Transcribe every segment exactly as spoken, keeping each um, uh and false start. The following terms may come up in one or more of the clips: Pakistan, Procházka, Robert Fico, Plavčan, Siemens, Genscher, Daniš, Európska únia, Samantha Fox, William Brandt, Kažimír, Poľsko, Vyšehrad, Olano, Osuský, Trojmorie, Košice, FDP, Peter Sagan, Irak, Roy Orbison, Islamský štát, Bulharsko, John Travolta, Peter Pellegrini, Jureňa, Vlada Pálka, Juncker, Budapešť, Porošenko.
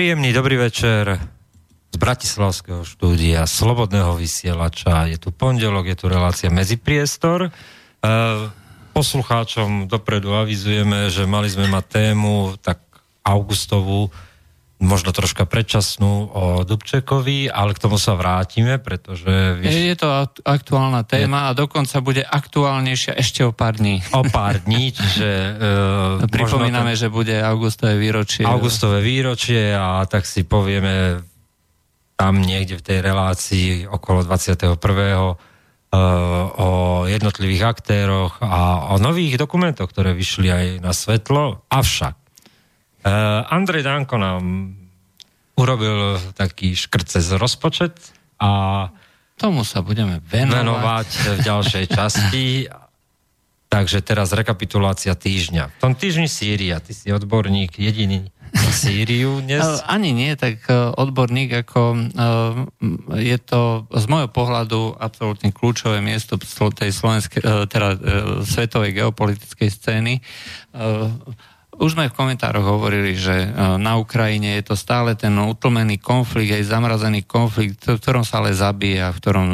Príjemný dobrý večer z bratislavského štúdia Slobodného vysielača. Je tu pondelok, je tu relácia Medzipriestor. Poslucháčom dopredu avizujeme, že mali sme mať tému tak augustovú, možno troška predčasnú o Dubčekovi, ale k tomu sa vrátime, pretože... Je to aktuálna téma a dokonca bude aktuálnejšia ešte o pár dní. O pár dní, čiže... E, Pripomíname, to, že bude augustové výročie. Augustové výročie a tak si povieme tam niekde v tej relácii okolo dvadsiateho prvého o jednotlivých aktéroch a o nových dokumentoch, ktoré vyšli aj na svetlo. Avšak Uh, Andrej Danko nám urobil taký škrt cez rozpočet a tomu sa budeme venovať, venovať v ďalšej časti. Takže teraz rekapitulácia týždňa. V tom týždni Sýria, ty si odborník jediný na Sýriu dnes. Ani nie, tak odborník ako je to z môjho pohľadu absolútne kľúčové miesto tej slovenskej, teda svetovej geopolitickej scény. Už sme v komentároch hovorili, že na Ukrajine je to stále ten utlmený konflikt, aj zamrazený konflikt, v ktorom sa ale zabíja, v ktorom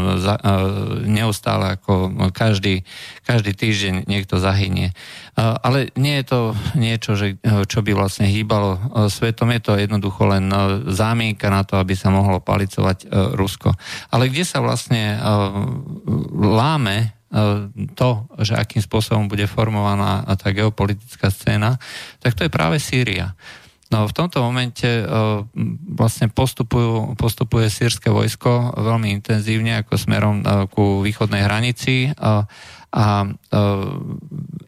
neustále ako každý, každý týždeň niekto zahynie. Ale nie je to niečo, že, čo by vlastne hýbalo svetom, je to jednoducho len zámienka na to, aby sa mohlo palicovať Rusko. Ale kde sa vlastne láme to, že akým spôsobom bude formovaná tá geopolitická scéna, tak to je práve Sýria. No, v tomto momente vlastne postupujú, postupuje sýrske vojsko veľmi intenzívne ako smerom ku východnej hranici a, a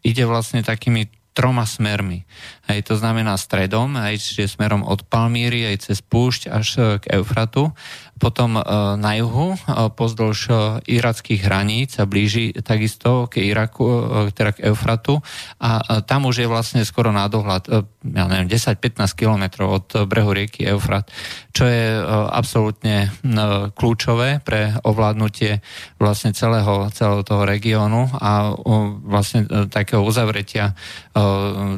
ide vlastne takými troma smermi. Hej, to znamená stredom, hej, čiže smerom od Palmíry, aj cez púšť až k Eufratu. Potom e, na juhu, e, pozdĺž irackých hraníc sa blíži takisto k Iraku, e, teda k Eufratu a e, tam už je vlastne skoro na dohľad, e, ja neviem, desať pätnásť kilometrov od brehu rieky Eufrat, čo je e, absolútne e, kľúčové pre ovládnutie vlastne celého, celého toho regiónu a o, vlastne e, takého uzavretia e,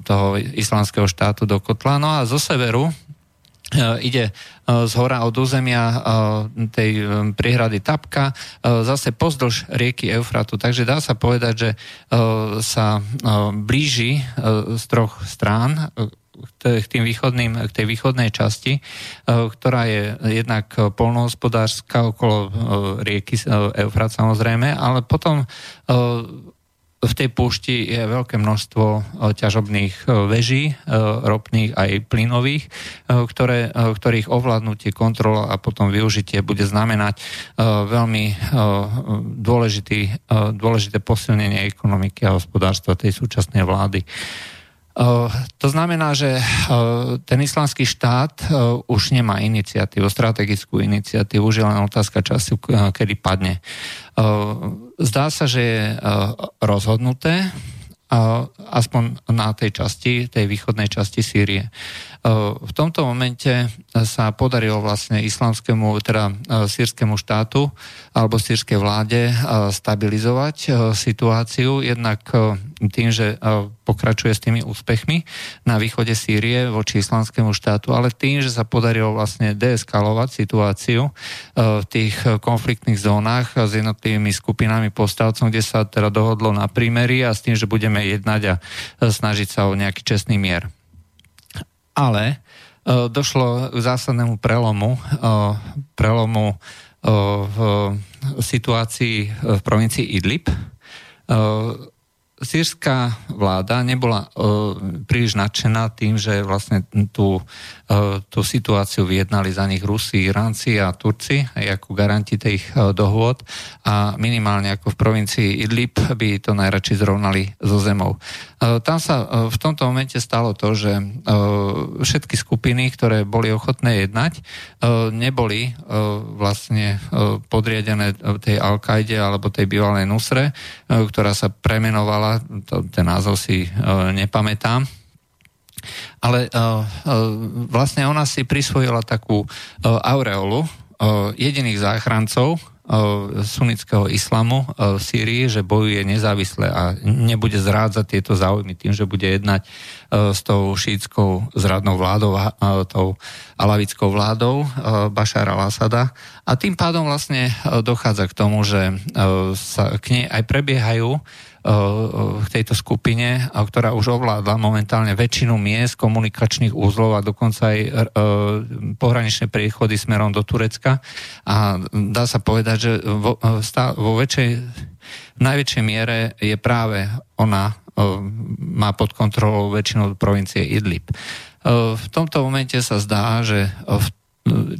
toho Islamského štátu do kotla. No a zo severu ide z hora od územia tej priehrady Tapka zase pozdĺž rieky Eufratu. Takže dá sa povedať, že sa blíži z troch strán k tým východným, k tej východnej časti, ktorá je jednak poľnohospodárska okolo rieky Eufrat samozrejme, ale potom v tej púšti je veľké množstvo ťažobných veží, ropných aj plynových, ktoré, ktorých ovládnutie, kontrola a potom využitie bude znamenať veľmi dôležitý, dôležité posilnenie ekonomiky a hospodárstva tej súčasnej vlády. To znamená, že ten Islamský štát už nemá iniciatívu, strategickú iniciatívu, už je len otázka času, kedy padne. Zdá sa, že je rozhodnuté, aspoň na tej časti, tej východnej časti Sýrie. V tomto momente sa podarilo vlastne islamskému, teda sýrskemu štátu alebo sýrskej vláde stabilizovať situáciu, jednak tým, že pokračuje s tými úspechmi na východe Sýrie voči islamskému štátu, ale tým, že sa podarilo vlastne deeskalovať situáciu v tých konfliktných zónach s jednotlivými skupinami povstalcov, kde sa teda dohodlo na prímerie a s tým, že budeme jednať a snažiť sa o nejaký čestný mier. Ale e, došlo k zásadnému prelomu, e, prelomu e, v situácii v provincii Idlib. E, Sýrska vláda nebola e, príliš nadšená tým, že vlastne tú, e, tú situáciu vyjednali za nich Rusi, Iránci a Turci ako garanti tých e, dohôd a minimálne ako v provincii Idlib by to najradšej zrovnali so zemou. E, tam sa e, v tomto momente stalo to, že e, všetky skupiny, ktoré boli ochotné jednať, e, neboli e, vlastne e, podriadené tej Al-Kaide alebo tej bývalej Nusre, e, ktorá sa premenovala. To, ten názov si e, nepamätám. Ale e, e, vlastne ona si prisvojila takú e, aureolu e, jediných záchrancov e, sunnického islamu v Sýrii, že bojuje nezávisle a nebude zrádzať tieto záujmy tým, že bude jednať s tou šítskou zradnou vládou, tou alavickou vládou Bašára al-Asada. A tým pádom vlastne dochádza k tomu, že sa k nej aj prebiehajú v tejto skupine, ktorá už ovládla momentálne väčšinu miest, komunikačných úzlov a dokonca aj pohraničné priechody smerom do Turecka. A dá sa povedať, že vo, vo väčšej, v najväčšej miere je práve ona má pod kontrolou väčšinu provincie Idlib. V tomto momente sa zdá, že v,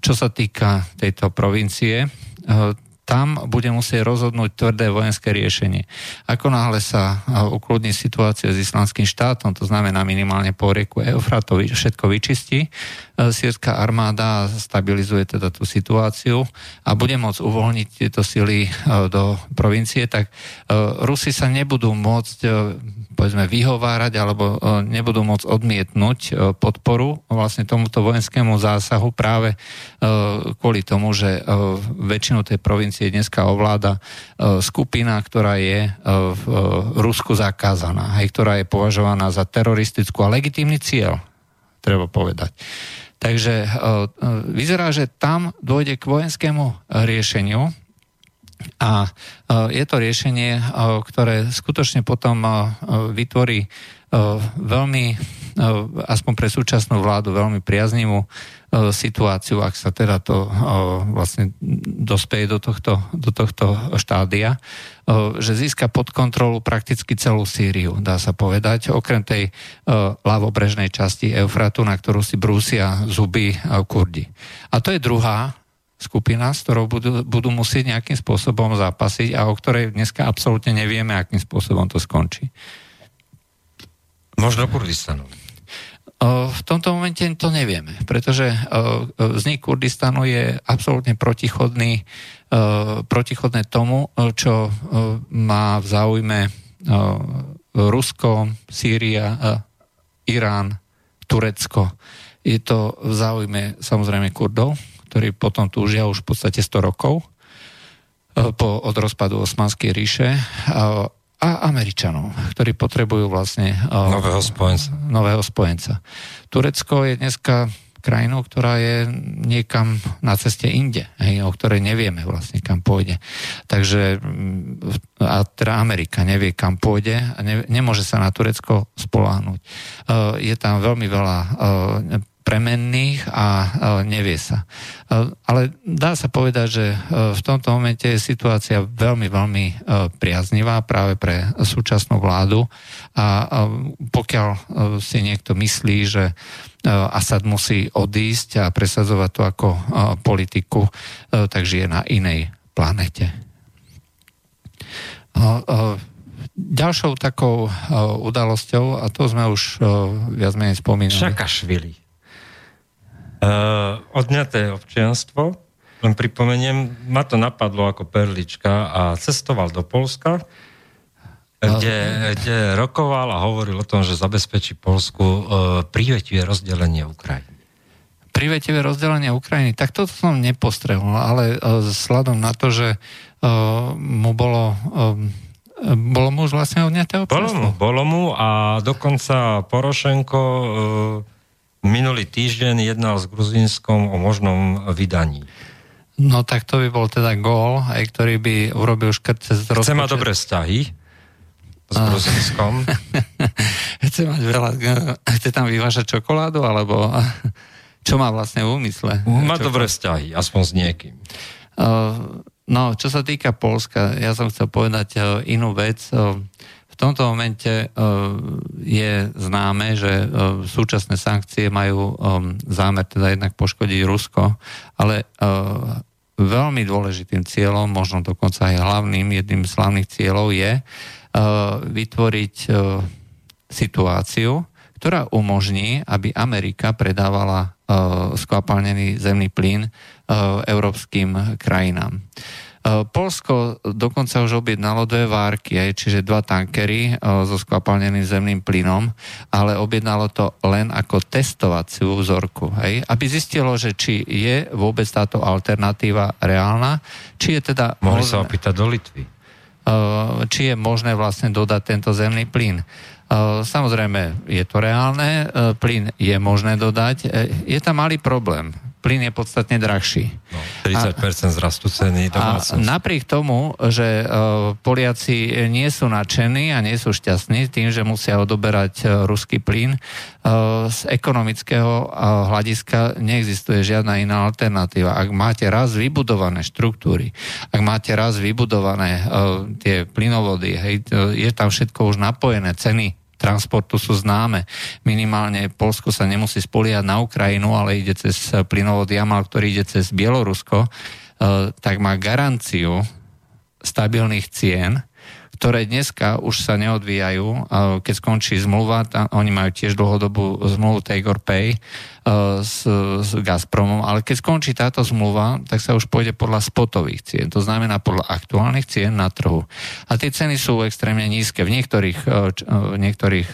čo sa týka tejto provincie, tam bude musieť rozhodnúť tvrdé vojenské riešenie. Ako náhle sa ukludní situácia s Islamským štátom, to znamená minimálne po rieku Eufratovi, všetko vyčistí, sýrska armáda stabilizuje teda tú situáciu a bude môcť uvoľniť tieto sily do provincie, tak Rusi sa nebudú môcť, povedzme, vyhovárať alebo nebudú môcť odmietnúť podporu vlastne tomuto vojenskému zásahu práve kvôli tomu, že väčšinu tej provincie dneska ovláda skupina, ktorá je v Rusku zakázaná, aj ktorá je považovaná za teroristickú a legitímny cieľ, treba povedať. Takže vyzerá, že tam dôjde k vojenskému riešeniu a je to riešenie, ktoré skutočne potom vytvorí veľmi, aspoň pre súčasnú vládu, veľmi priaznivú situáciu, ak sa teda to vlastne dospeje do tohto, do tohto štádia, že získa pod kontrolu prakticky celú Sýriu, dá sa povedať, okrem tej ľavobrežnej časti Eufratu, na ktorú si brúsia zuby Kurdi. A to je druhá skupina, s ktorou budú, budú musieť nejakým spôsobom zápasiť a o ktorej dneska absolútne nevieme, akým spôsobom to skončí. Možno Kurdistanu. V tomto momente to nevieme, pretože vznik Kurdistanu je absolútne protichodný, protichodné tomu, čo má v záujme Rusko, Sýria, Irán, Turecko. Je to v záujme samozrejme Kurdov, ktorí potom túžia už v podstate sto rokov po od rozpadu Osmanskej ríše, a Američanov, ktorí potrebujú vlastne nového spojenca. nového spojenca. Turecko je dneska krajinou, ktorá je niekam na ceste inde, hej, o ktorej nevieme vlastne, kam pôjde. Takže a teda Amerika nevie, kam pôjde a ne, nemôže sa na Turecko spoľahnúť. Je tam veľmi veľa premenných a nevie sa. Ale dá sa povedať, že v tomto momente je situácia veľmi, veľmi priaznivá práve pre súčasnú vládu a pokiaľ si niekto myslí, že Asad musí odísť a presadzovať to ako politiku, takže je na inej planete. Ďalšou takou udalosťou, a to sme už viac menej spomínali. Šakašvili. Uh, odňaté občianstvo, len pripomeniem, ma to napadlo ako perlička a cestoval do Poľska, kde, kde rokoval a hovoril o tom, že zabezpečí Poľsku uh, prívetivé rozdelenie Ukrajiny. Prívetivé rozdelenie Ukrajiny, tak toto som nepostrehol, ale uh, vzhľadom na to, že uh, mu bolo... Um, Bolo mu už vlastne odňaté občianstvo? Bolo mu, bolo mu a dokonca Porošenko... Uh, minulý týždeň jednal s Gruzínskom o možnom vydaní. No tak to by bol teda gól, aj ktorý by urobil škrt cez rozpočet. Chce mať dobré vzťahy s a... Gruzínskom. Chce mať veľa... Chce tam vyvážať čokoládu, alebo čo má vlastne v úmysle? Má čo... dobré vzťahy, aspoň s niekým. No, čo sa týka Poľska, ja som chcel povedať inú vec. V tomto momente je známe, že súčasné sankcie majú zámer teda jednak poškodiť Rusko, ale veľmi dôležitým cieľom, možno dokonca aj hlavným, jedným z hlavných cieľov je vytvoriť situáciu, ktorá umožní, aby Amerika predávala skvapalnený zemný plyn európskym krajinám. Poľsko dokonca už objednalo dve várky, čiže dva tankery so skvapalneným zemným plynom, ale objednalo to len ako testovaciu vzorku, hej, aby zistilo, že či je vôbec táto alternatíva reálna, či je teda... Mohli možné, sa opýtať do Litvy. Či je možné vlastne dodať tento zemný plyn. Samozrejme, je to reálne, plyn je možné dodať. Je tam malý problém. Plyn je podstatne drahší. No, tridsať percent zrastu ceny domácnosti. Napriek tomu, že Poliaci nie sú nadšení a nie sú šťastní tým, že musia odoberať ruský plyn, z ekonomického hľadiska neexistuje žiadna iná alternatíva. Ak máte raz vybudované štruktúry, ak máte raz vybudované tie plynovody, hej, je tam všetko už napojené, ceny transportu sú známe. Minimálne Poľsko sa nemusí spoliehať na Ukrajinu, ale ide cez plynovod Jamal, ktorý ide cez Bielorusko, tak má garanciu stabilných cien, ktoré dneska už sa neodvíjajú. Keď skončí zmluva, tam, oni majú tiež dlhodobú zmluvu take or pay s, s Gazpromom, ale keď skončí táto zmluva, tak sa už pôjde podľa spotových cien, to znamená podľa aktuálnych cien na trhu. A tie ceny sú extrémne nízke. V niektorých, v niektorých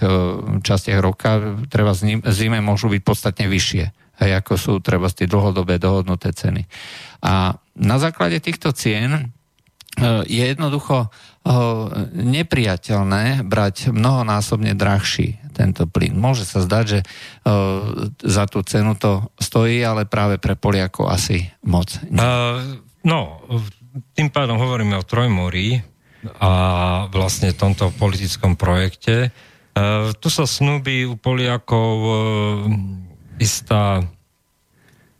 častiach roka treba zime môžu byť podstatne vyššie, ako sú treba z tie dlhodobé dohodnuté ceny. A na základe týchto cien je jednoducho nepriateľné brať mnohonásobne drahší tento plyn. Môže sa zdať, že za tú cenu to stojí, ale práve pre Poliakov asi moc. Uh, no, tým pádom hovoríme o Trojmorí a vlastne tomto politickom projekte. Uh, tu sa snúbi u Poliakov uh, istá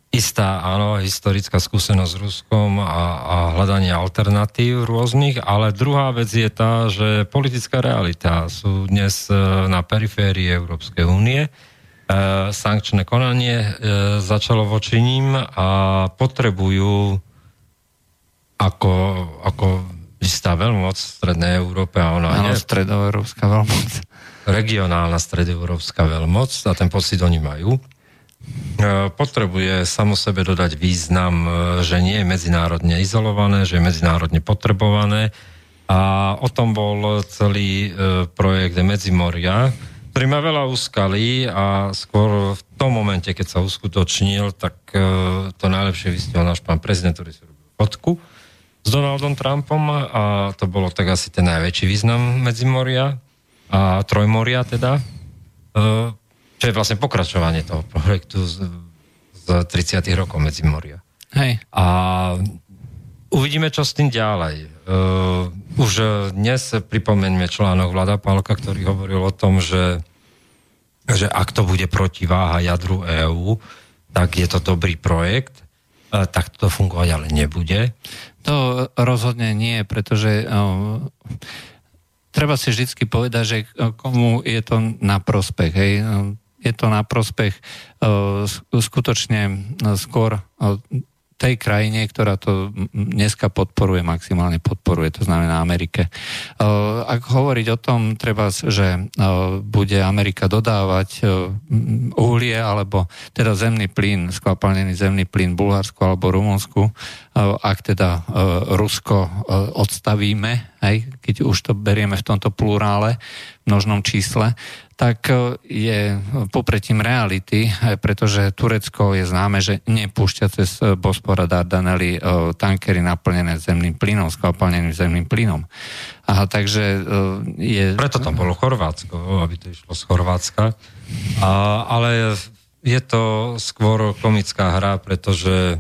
Istá, áno, historická skúsenosť s Ruskom a, a hľadanie alternatív rôznych, ale druhá vec je tá, že politická realita sú dnes na periférii Európskej únie. E, sankčné konanie e, začalo voči ním a potrebujú ako, ako istá veľmoc v Strednej Európe. A ona áno, je stredoeurópska veľmoc. Regionálna stredoeurópska veľmoc a ten pocit oni majú. Potrebuje samo sebe dodať význam, že nie je medzinárodne izolované, že je medzinárodne potrebované a o tom bol celý projekt Medzimoria, ktorý má veľa úskalí a skôr v tom momente, keď sa uskutočnil, tak to najlepšie vystihol náš pán prezident, ktorý si robil fotku s Donaldom Trumpom a to bolo tak asi ten najväčší význam Medzimoria a Trojmoria teda. Čo je vlastne pokračovanie toho projektu z, z tridsiatych rokov Medzimoria. Hej. A uvidíme, čo s tým ďalej. Uh, už dnes pripomeňme článok Vlada Pálka, ktorý hovoril o tom, že, že ak to bude protiváha jadru EÚ, tak je to dobrý projekt, uh, tak to fungovať ale nebude. To rozhodne nie, pretože... Uh... Treba si vždycky povedať, že komu je to na prospech. Hej. Je to na prospech skutočne skôr tej krajine, ktorá to dneska podporuje, maximálne podporuje, to znamená Amerike. Ak hovoriť o tom, treba, že bude Amerika dodávať uhlie, alebo teda zemný plyn, skvapalnený zemný plyn Bulharsku alebo Rumunsku, ak teda Rusko odstavíme, hej, keď už to berieme v tomto plurále, množnom čísle, tak je popretím reality, pretože Turecko je známe, že nepúšťa cez Bospor a Dardanely tankery naplnené zemným plynom, skvapalneným zemným plynom. Aha, takže je... Preto tam bolo Chorvátsko, aby to išlo z Chorvátska. A, ale je to skôr komická hra, pretože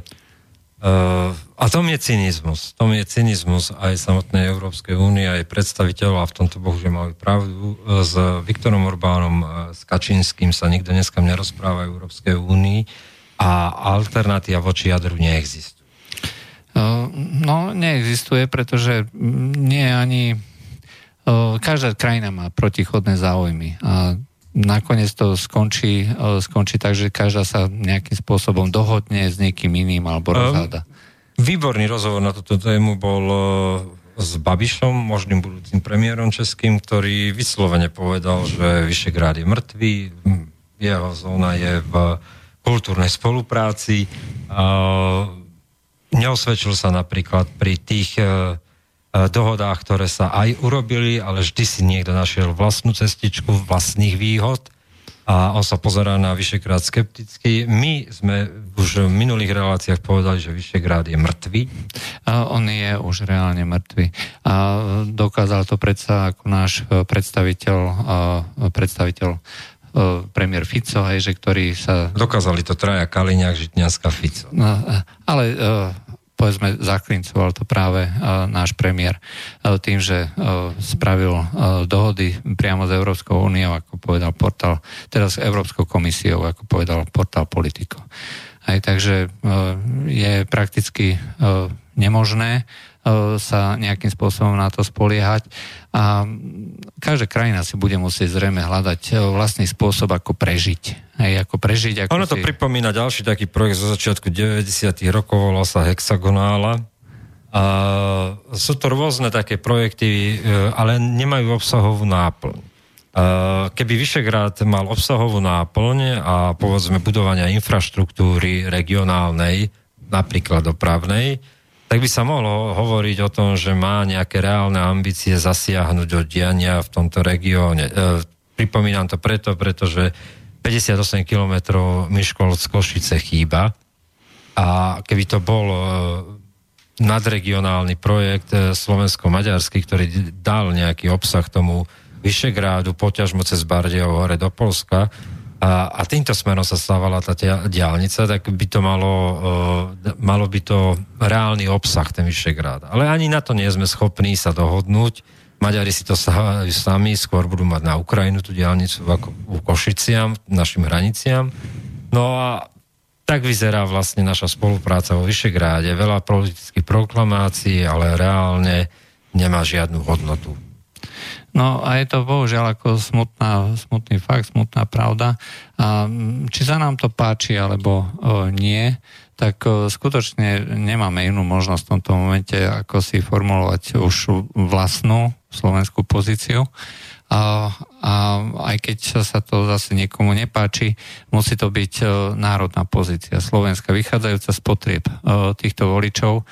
Uh, a tom je cynizmus. Tom je cynizmus aj samotnej Európskej únie, aj predstaviteľov, a v tomto bohužiaľ mali pravdu, s Viktorom Orbánom, s Kačínským sa nikto dneska nerozpráva o Európskej únii a alternatíva voči jadru neexistuje. Uh, no, neexistuje, pretože nie ani... Uh, každá krajina má protichodné záujmy a nakoniec to skončí, skončí tak, že každá sa nejakým spôsobom dohodne s niekým iným alebo rozháda. Výborný rozhovor na túto tému bol s Babišom, možným budúcim premiérom českým, ktorý vyslovene povedal, že Vyšehrad je mŕtvý, jeho zóna je v kultúrnej spolupráci. neosvedčil sa napríklad pri tých e, dohodách, ktoré sa aj urobili, ale vždy si niekto našiel vlastnú cestičku, vlastných výhod a on sa pozerá na Vyšehrad skepticky. My sme už v minulých reláciách povedali, že Vyšehrad je mŕtvý. A on je už reálne mŕtvý. A dokázal to predsa ako náš predstaviteľ, predstaviteľ premiér Fico, hej, že ktorý sa... Dokázali to traja Kaliňák, Žitňanská, Fico. No, ale... povedzme, zaklincoval to práve uh, náš premiér uh, tým, že uh, spravil uh, dohody priamo s Európskou úniou, ako povedal portál, teda s Európskou komisiou, ako povedal portál Politico. Aj, takže uh, je prakticky uh, nemožné uh, sa nejakým spôsobom na to spoliehať a každá krajina si bude musieť zrejme hľadať uh, vlastný spôsob, ako prežiť. Hej, ako prežiť, ako ono to si... pripomína ďalší taký projekt zo začiatku deväťdesiatych rokov, volal sa Hexagonála. A sú to rôzne také projekty, ale nemajú obsahovú náplň. A keby Vyšehrad mal obsahovú náplň a povedzme budovania infraštruktúry regionálnej, napríklad dopravnej, tak by sa mohlo hovoriť o tom, že má nejaké reálne ambície zasiahnuť do diania v tomto regióne. Pripomínam to preto, pretože päťdesiatosem kilometrov Myškoľ z Košice chýba a keby to bol nadregionálny projekt slovensko-maďarský, ktorý dal nejaký obsah tomu Vyšehrádu, poťažmo cez Bardejov hore do Poľska a, a týmto smerom sa stávala tá diaľnica, tak by to malo, malo by to reálny obsah ten Vyšehrád. Ale ani na to nie sme schopní sa dohodnúť. Maďari si to sami, skôr budú mať na Ukrajinu tú diaľnicu ako u Košiciam, našim hraniciam. No a tak vyzerá vlastne naša spolupráca vo Vyšehráde. Veľa politických proklamácií, ale reálne nemá žiadnu hodnotu. No a je to bohužiaľ ako smutná, smutný fakt, smutná pravda. A či sa nám to páči, alebo o, nie, tak o, skutočne nemáme inú možnosť v tomto momente, ako si formulovať už vlastnú slovenskú pozíciu. A, a aj keď sa to zase niekomu nepáči, musí to byť o, národná pozícia Slovenska, vychádzajúca z potrieb o, týchto voličov o,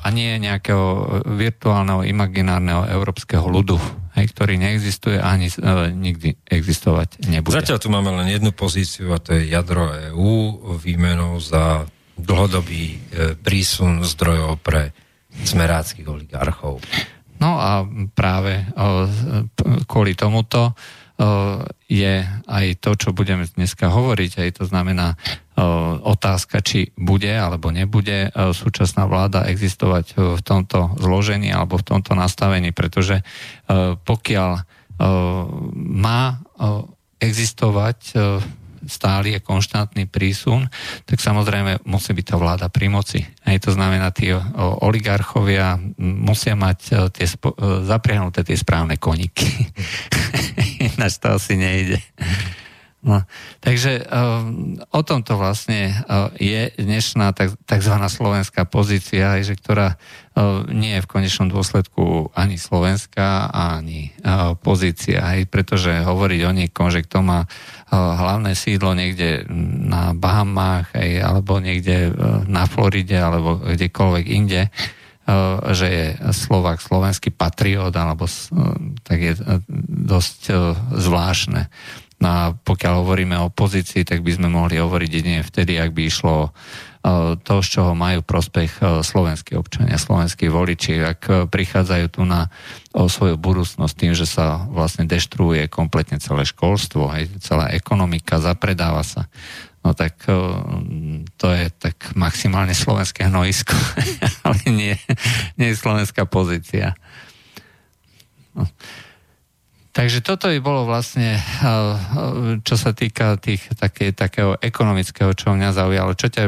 a nie nejakého virtuálneho, imaginárneho európskeho ľudu, ktorý neexistuje a ani e, nikdy existovať nebude. Zatiaľ tu máme len jednu pozíciu a to je jadro EÚ výmenou za dlhodobý e, prísun zdrojov pre smeráckých oligarchov. No a práve e, kvôli tomuto e, je aj to, čo budeme dneska hovoriť, aj to znamená e, otázka, či bude alebo nebude e, súčasná vláda existovať v tomto zložení alebo v tomto nastavení, pretože e, pokiaľ e, má e, existovať e, stály je konštantný prísun, tak samozrejme musí byť tá vláda pri moci. Aj to znamená, tí oligarchovia musia mať tie spo- zapriahnuté tie správne koníky. Ináč to asi nejde. No, takže o tomto vlastne je dnešná tzv. Slovenská pozícia, že ktorá nie je v konečnom dôsledku ani slovenská, ani pozícia. Pretože hovoriť o niekom, že kto má hlavné sídlo niekde na Bahamách alebo niekde na Floride alebo kdekoľvek inde, že je Slovák, slovenský patriót, alebo tak je dosť zvláštne. No a pokiaľ hovoríme o opozícii, tak by sme mohli hovoriť jedine vtedy, ak by išlo to, z čoho majú prospech slovenskí občania, slovenskí voliči, ak prichádzajú tu na o svoju budúcnosť tým, že sa vlastne deštruuje kompletne celé školstvo, aj celá ekonomika, zapredáva sa. No tak to je tak maximálne slovenské hnojisko, ale nie, nie je slovenská pozícia. No. Takže toto by bolo vlastne, čo sa týka tých také, takého ekonomického, čo mňa zaujalo. Čo, te,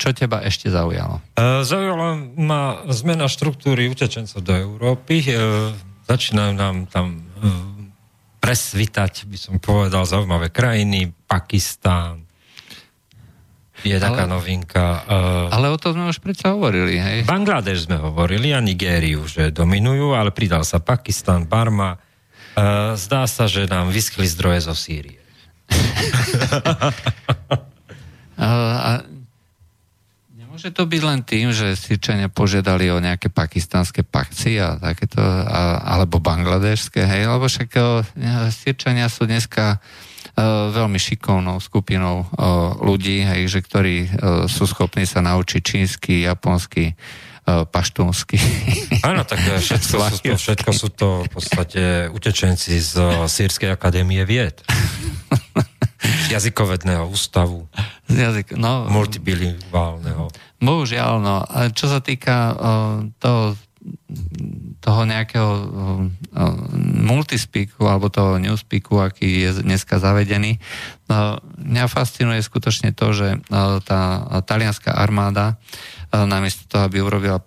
čo teba ešte zaujalo? Zaujala ma zmena štruktúry utečencov do Európy. Začínajú nám tam presvitať, by som povedal, zaujímavé krajiny. Pakistan je taká ale, novinka. Ale o to sme už predsa hovorili. Hej? Bangladeš sme hovorili a Nigériu, že dominujú, ale pridal sa Pakistan, Barma. Uh, zdá sa, že nám vyskli zdroje zo Sýrie. uh, a... Môže to byť len tým, že Sýrčania požiadali o nejaké pakistanské pakci a takéto, a, alebo bangladešské, hej, lebo však Sýrčania sú dneska veľmi šikovnou skupinou ľudí, hej, že ktorí sú schopní sa naučiť čínsky, japonsky, paštúnsky. Áno, tak všetko sú, to, všetko sú to v podstate utečenci z Sýrskej akadémie vied. Z jazykovedného ústavu. Z jazyk, no, multibilingválneho. Bohužiaľ, no. Čo sa týka toho toho nejakého multispeaku alebo toho newspeaku, aký je dneska zavedený. Mňa fascinuje skutočne to, že tá talianská armáda namiesto toho, aby urobila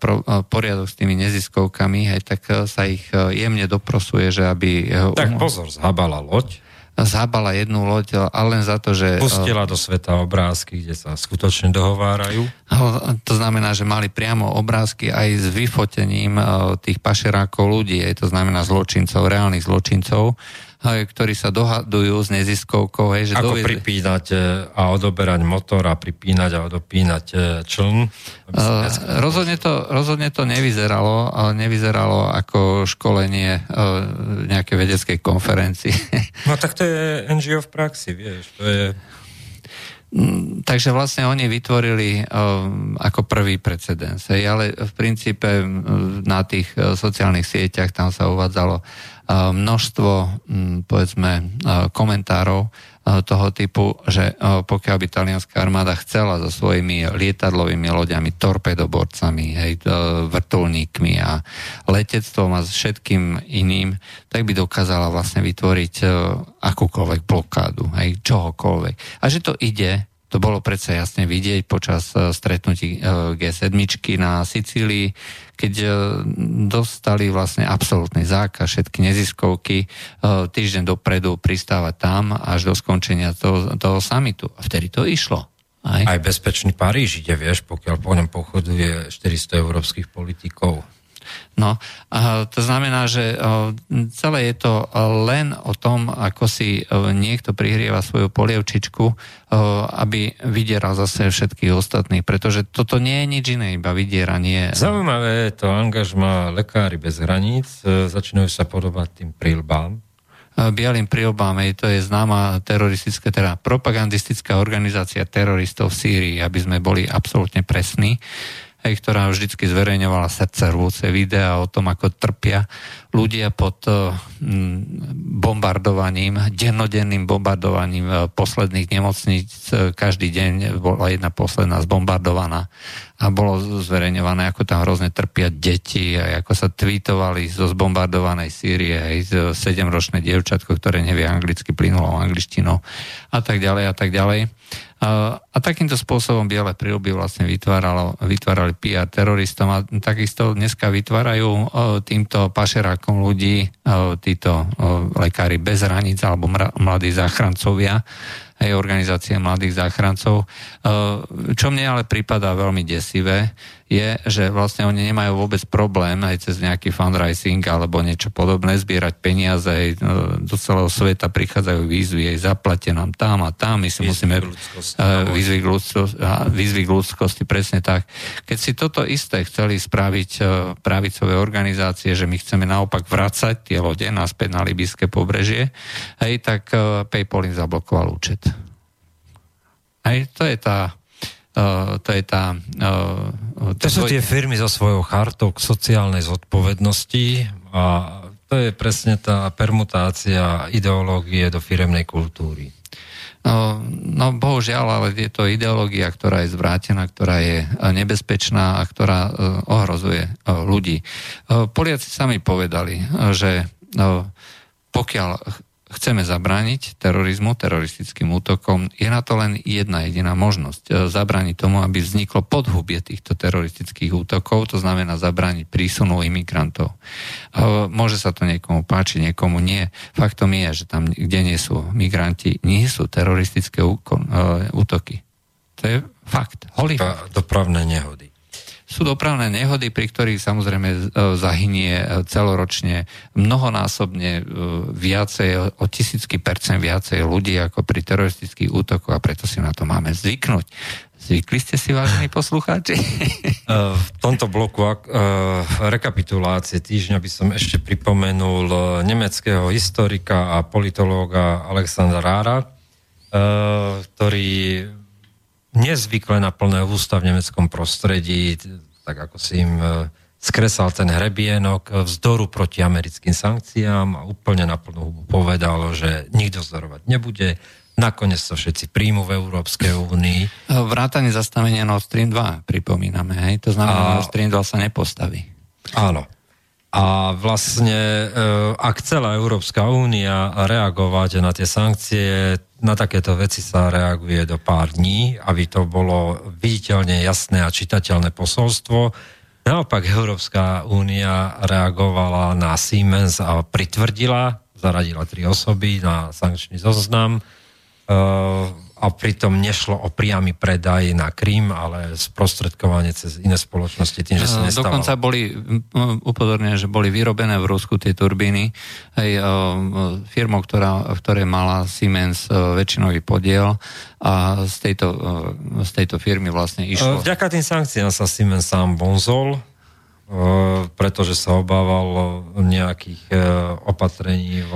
poriadok s tými neziskovkami, hej, tak sa ich jemne doprosuje, že aby... Tak pozor, zhabala loď. Zhábala jednu loď, ale len za to, že... Pustila do sveta obrázky, kde sa skutočne dohovárajú. To znamená, že mali priamo obrázky aj s vyfotením tých pašerákov ľudí, to znamená zločincov, reálnych zločincov, ktorí sa dohadujú s neziskovkou. Hej, že ako doviedli... pripínať a odoberať motor a pripínať a odopínať čln. Uh, rozhodne, to, rozhodne to nevyzeralo, nevyzeralo ako školenie uh, nejakej vedeckej konferencii. No tak to je en gé ó v praxi, vieš. To je... Takže vlastne oni vytvorili um, ako prvý precedens. Hej, ale v princípe na tých sociálnych sieťach tam sa uvádzalo množstvo, povedzme, komentárov toho typu, že pokiaľ by talianská armáda chcela so svojimi lietadlovými loďami, torpedoborcami, hej, vrtuľníkmi a letectvom a s všetkým iným, tak by dokázala vlastne vytvoriť akúkoľvek blokádu, hej, čohokoľvek. A že to ide, to bolo predsa jasne vidieť počas stretnutí gé sedem na Sicílii, keď dostali vlastne absolútny zákaz všetky neziskovky týždeň dopredu pristávať tam až do skončenia toho, toho samitu. A vtedy to išlo. Aj, Aj bezpečný Paríž ide, vieš, pokiaľ po ňom pochoduje štyristo európskych politikov. No, to znamená, že celé je to len o tom, ako si niekto prihrieva svoju polievčičku, aby vydieral zase všetkých ostatných, pretože toto nie je nič iné, iba vydieranie. Zaujímavé je to angažma Lekári bez hraníc, začínajú sa podobať tým prilbám. Bielým prilbám, to je známa teroristická, teda propagandistická organizácia teroristov v Sýrii, aby sme boli absolútne presní, ktorá vždycky zverejňovala srdcervúce videá o tom, ako trpia ľudia pod bombardovaním, dennodenným bombardovaním posledných nemocníc. Každý deň bola jedna posledná zbombardovaná a bolo zverejňované, ako tam hrozne trpia deti a ako sa tweetovali zo zbombardovanej Sýrie aj sedemročné dievčatko, ktoré nevie anglicky, plynulo angličtinou a tak ďalej a tak ďalej. A, a takýmto spôsobom biele prilby vlastne vytváralo, vytvárali pé er teroristom a takisto dneska vytvárajú o, týmto pašerákom ľudí o, títo o, Lekári bez hraníc alebo mra, mladí záchrancovia, aj organizácie mladých záchrancov. O, čo mne ale prípada veľmi desivé je, že vlastne oni nemajú vôbec problém aj cez nejaký fundraising alebo niečo podobné zbierať peniaze, aj do celého sveta prichádzajú výzvy, aj zaplatia nám tam a tam, my si musíme výzvy k ľudskosti, výzvy k ľudskosti, presne tak. Keď si toto isté chceli spraviť pravicové organizácie, že my chceme naopak vracať tie lode naspäť na libyjské pobrežie, aj tak PayPal im zablokoval účet. Aj to je tá Uh, to je tá... Uh, to sú tie firmy so svojou chartou k sociálnej zodpovednosti a to je presne tá permutácia ideológie do firemnej kultúry. No, no bohužiaľ, ale je to ideológia, ktorá je zvrátená, ktorá je nebezpečná a ktorá uh, ohrozuje uh, ľudí. Uh, Poliaci sami povedali, uh, že uh, pokiaľ... chceme zabrániť terorizmu, teroristickým útokom, je na to len jedna jediná možnosť. Zabrániť tomu, aby vzniklo podhubie týchto teroristických útokov, to znamená zabrániť prísunu imigrantov. Môže sa to niekomu páčiť, niekomu nie. Faktom je, že tam, kde nie sú migranti, nie sú teroristické útoky. To je fakt. Holý. Dopravné nehody. Sú dopravné nehody, pri ktorých samozrejme zahynie celoročne mnohonásobne viacej, o tisícky percent viacej ľudí ako pri teroristických útokoch a preto si na to máme zvyknúť. Zvykli ste si, vážení poslucháči? V tomto bloku uh, rekapitulácie týždňa by som ešte pripomenul nemeckého historika a politológa Alexandra Rára, uh, ktorý nezvykle na plné ústa v nemeckom prostredí, tak ako si im skresal ten hrebienok vzdoru proti americkým sankciám a úplne na plnú hubu povedal, že nikto vzdorovať nebude. Nakoniec to všetci príjmu v Európskej únii. Vrátane zastavenia Nord Stream dva, pripomíname, hej? To znamená, a... Nord Stream dva sa nepostaví. Áno. A vlastne, ak celá Európska únia reagovať na tie sankcie, na takéto veci sa reaguje do pár dní, aby to bolo viditeľne jasné a čitateľné posolstvo. Naopak Európska únia reagovala na Siemens a pritvrdila, zaradila tri osoby na sankčný zoznam, a pritom nešlo o priamy predaj na Krym, ale sprostredkovanie cez iné spoločnosti tým, že sa nestávalo. Dokonca boli, upozorňujem, že boli vyrobené v Rusku tie turbíny. Hej, firmou, ktorá, ktoré mala Siemens väčšinový podiel a z tejto, z tejto firmy vlastne išlo. Vďaka tým sankciám sa Siemens sám bonzol, pretože sa obával nejakých opatrení v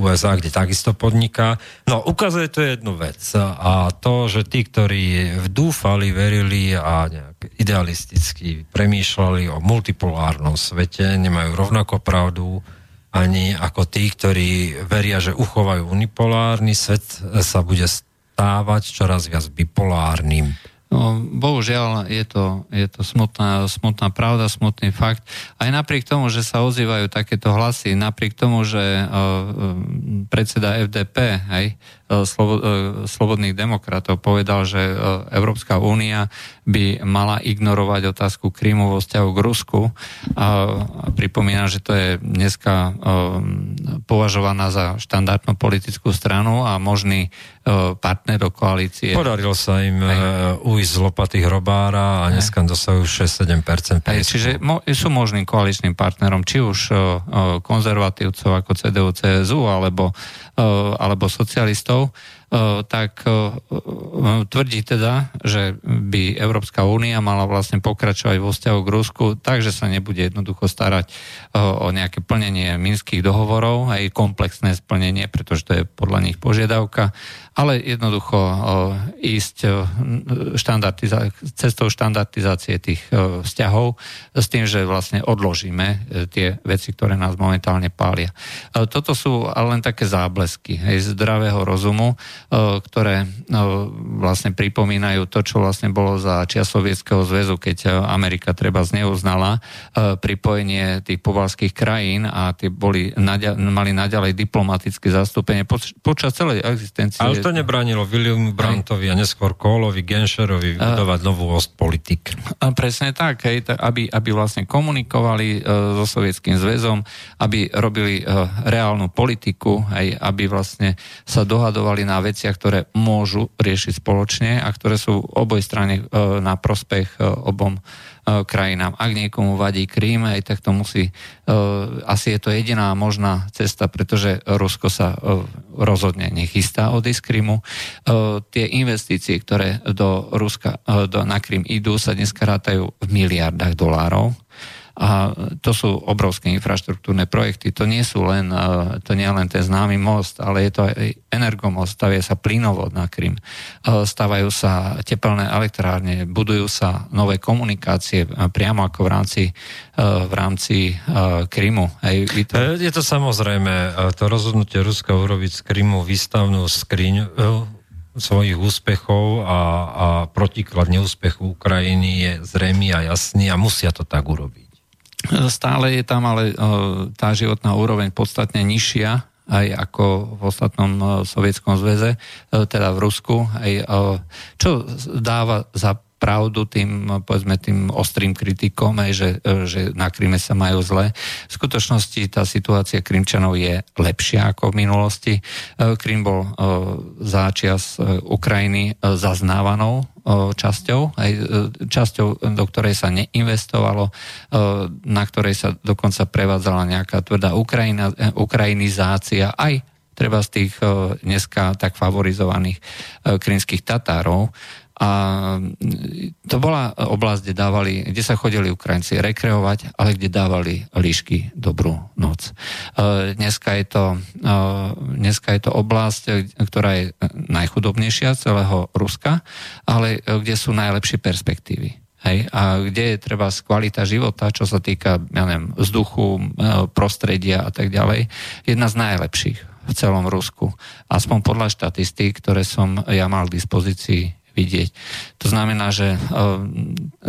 U S A, kde takisto podniká. No, ukazuje to jednu vec. A to, že tí, ktorí dúfali, verili a nejak idealisticky premýšľali o multipolárnom svete, nemajú rovnako pravdu ani ako tí, ktorí veria, že uchovajú unipolárny svet, sa bude stávať čoraz viac bipolárnym. No, bohužiaľ, je to, je to smutná, smutná pravda, smutný fakt. Aj napriek tomu, že sa ozývajú takéto hlasy, napriek tomu, že uh, predseda F D P, hej, slovo, uh, Slobodných demokratov, povedal, že uh, Európska únia by mala ignorovať otázku Krymu vo vzťahu k Rusku. Uh, pripomínam, že to je dneska uh, považovaná za štandardnú politickú stranu a možný uh, partner do koalície. Podarilo sa im ujsť z lopatých robára a dneska dosahujú šesť sedem percent. Čiže mo- sú možným koaličným partnerom, či už uh, konzervatívcov ako C D U C S U alebo, uh, alebo socialistov, uh, tak uh, tvrdí teda, že by Európska únia mala vlastne pokračovať vo vzťahu k Rusku, takže sa nebude jednoducho starať uh, o nejaké plnenie minských dohovorov, aj komplexné splnenie, pretože to je podľa nich požiadavka, ale jednoducho uh, ísť uh, Štandardiza- cestou štandardizácie tých e, vzťahov s tým, že vlastne odložíme e, tie veci, ktoré nás momentálne pália. E, toto sú ale len také záblesky, hej, zdravého rozumu, e, ktoré e, vlastne pripomínajú to, čo vlastne bolo za čias Sovietskeho zväzu, keď Amerika treba zneuznala e, pripojenie tých pobalských krajín a tie boli naďa- mali naďalej diplomatické zastúpenie poč- počas celej existencie. Ale to nebránilo William Brandtovi a neskôr Kohlovi, Gensherovi vybudovať novú ost politik. A presne tak, hej, aby, aby vlastne komunikovali e, so Sovietským zväzom, aby robili e, reálnu politiku, hej, aby vlastne sa dohadovali na veciach, ktoré môžu riešiť spoločne a ktoré sú oboj strane e, na prospech e, obom e, krajinám. Ak niekomu vadí Krím, hej, tak to musí, e, asi je to jediná možná cesta, pretože Rusko sa e, rozhodne nechystá odísť Krymu. E, tie investície, ktoré do Ruska na Krym idú, sa dneska rátajú v miliardách dolárov. A to sú obrovské infraštruktúrne projekty. To nie sú len, to nie je len ten známy most, ale je to aj energomost, stavia sa plynovod na Krym, stavajú sa tepelné elektrárne, budujú sa nové komunikácie priamo ako v rámci, v rámci Krymu. Je to samozrejme, to rozhodnutie Ruska urobiť z Krymu výstavnú skriňu svojich úspechov a, a protiklad neúspechu Ukrajiny je zrejmý a jasný a musia to tak urobiť. Stále je tam ale tá životná úroveň podstatne nižšia aj ako v ostatnom Sovietskom zväze, teda v Rusku, aj, čo dáva za pravdu tým, povedzme, tým ostrým kritikom, aj, že, že na Kryme sa majú zle. V skutočnosti tá situácia Krymčanov je lepšia ako v minulosti. Krym bol záčias Ukrajiny zaznávanou časťou, aj časťou, do ktorej sa neinvestovalo, na ktorej sa dokonca prevádzala nejaká tvrdá Ukrajina, ukrajinizácia, aj treba z tých dneska tak favorizovaných krymských Tatárov. A to bola oblasť, kde dávali, kde sa chodili Ukrajinci rekreovať, ale kde dávali líšky dobrú noc. Dneska je to, dneska je to oblasť, ktorá je najchudobnejšia celého Ruska, ale kde sú najlepšie perspektívy. Hej, a kde je treba kvalita života, čo sa týka, ja neviem, vzduchu, prostredia a tak ďalej, jedna z najlepších v celom Rusku. Aspoň podľa štatistík, ktoré som ja mal k dispozícii vidieť. To znamená, že e,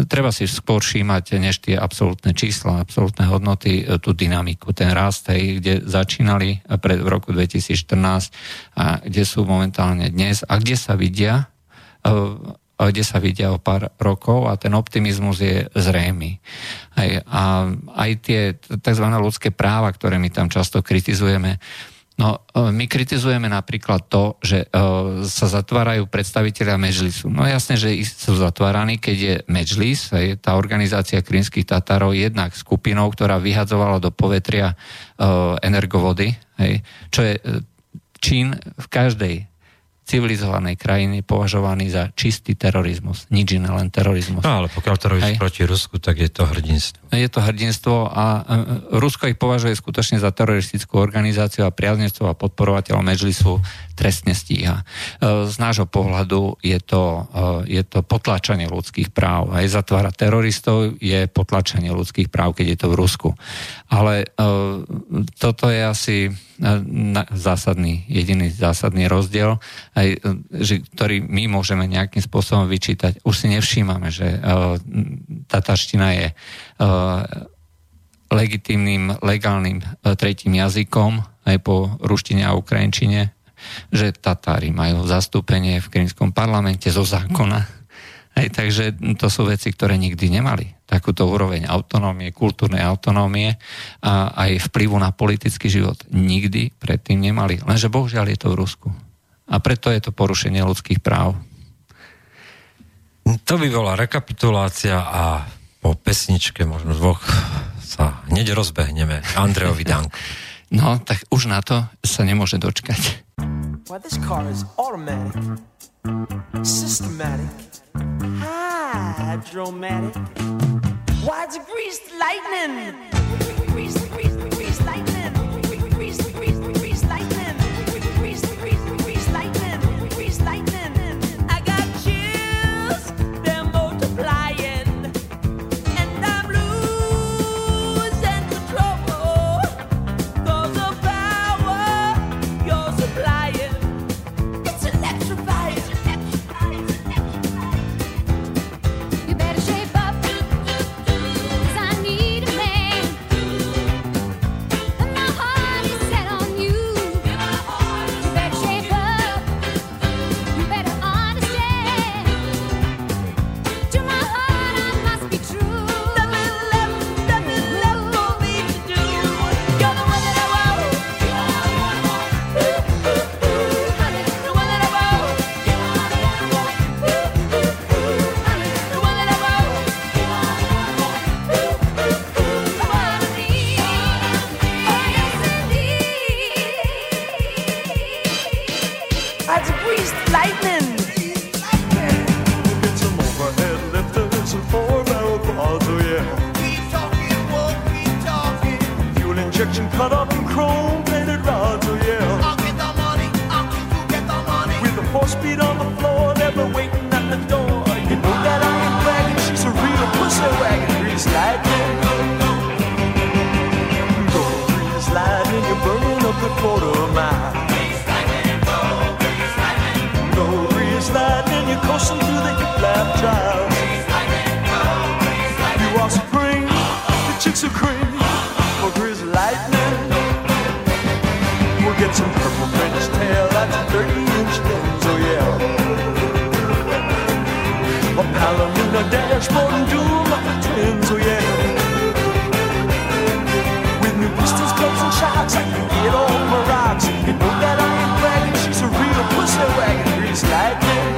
treba si skôr všímať než tie absolútne čísla, absolútne hodnoty, e, tú dynamiku, ten rast, hej, kde začínali pred, v roku dvetisícštrnásť a kde sú momentálne dnes a kde sa vidia e, kde sa vidia o pár rokov a ten optimizmus je zrejmý. Aj, a aj tie tzv. Ľudské práva, ktoré my tam často kritizujeme, no my kritizujeme napríklad to, že uh, sa zatvárajú predstavitelia medžlisu. No jasne, že sú zatváraní, keď je medžlis, aj tá organizácia krymských Tatárov jednak skupinou, ktorá vyhadzovala do povetria uh, energovody, hej, čo je uh, čin v každej civilizovanej krajiny považovaný za čistý terorizmus. Nič iné, len terorizmus. No ale pokiaľ terorizmus proti Rusku, tak je to hrdinstvo. Je to hrdinstvo a Rusko ich považuje skutočne za teroristickú organizáciu a priaznivcov a podporovateľov medžlisu trestne stíha. Z nášho pohľadu je to, je to potlačanie ľudských práv. Aj zatvára teroristov je potlačanie ľudských práv, keď je to v Rusku. Ale toto je asi zásadný, jediný zásadný rozdiel, aj, že, ktorý my môžeme nejakým spôsobom vyčítať. Už si nevšímame, že uh, tatarština je uh, legitímnym, legálnym uh, tretím jazykom aj po ruštine a ukrajinčine, že Tatári majú zastúpenie v krymskom parlamente zo zákona. Aj, takže to sú veci, ktoré nikdy nemali. Takúto úroveň autonómie, kultúrnej autonómie a aj vplyvu na politický život. Nikdy predtým nemali. Lenže bohužiaľ je to v Rusku. A preto je to porušenie ľudských práv. To by bola rekapitulácia a po pesničke, možno dvoch, sa hneď rozbehneme. Andrejovi Danko. No, tak už na to sa nemôže dočkať. Well, this car is automatic, systematic, hydromatic. Why it's greased lightning? Greased, greased, greased lightning. Greased, greased, greased lightning. Greased, greased, greased lightning. Greased lightning. I got chills, they're multiplying, and I'm losing control. Cause the power you're supplying, it's electrifying. Cut up in chrome plated rods, oh yeah. I'll get the money, I'll get you get the money. With a four speed on the floor, never waiting at the door. You know that I ain't bragging, she's a real pussy wagon. Grease lightning, go grease lightning, you're burning up the quarter mile. Grease lightning, go grease lightning, go grease lightning, you're coasting through the hip-lap trial. Grease lightning, go grease lightning, you are supreme, the chicks are cream. Get some purple French tail, that's a thirty inch lens, oh yeah. A Palomino Dashboard doom of the twins, oh yeah. With new blisters, cuts and shocks, I can get all my rocks. You know that I ain't bragging, she's a real pussy wagon, greased like me.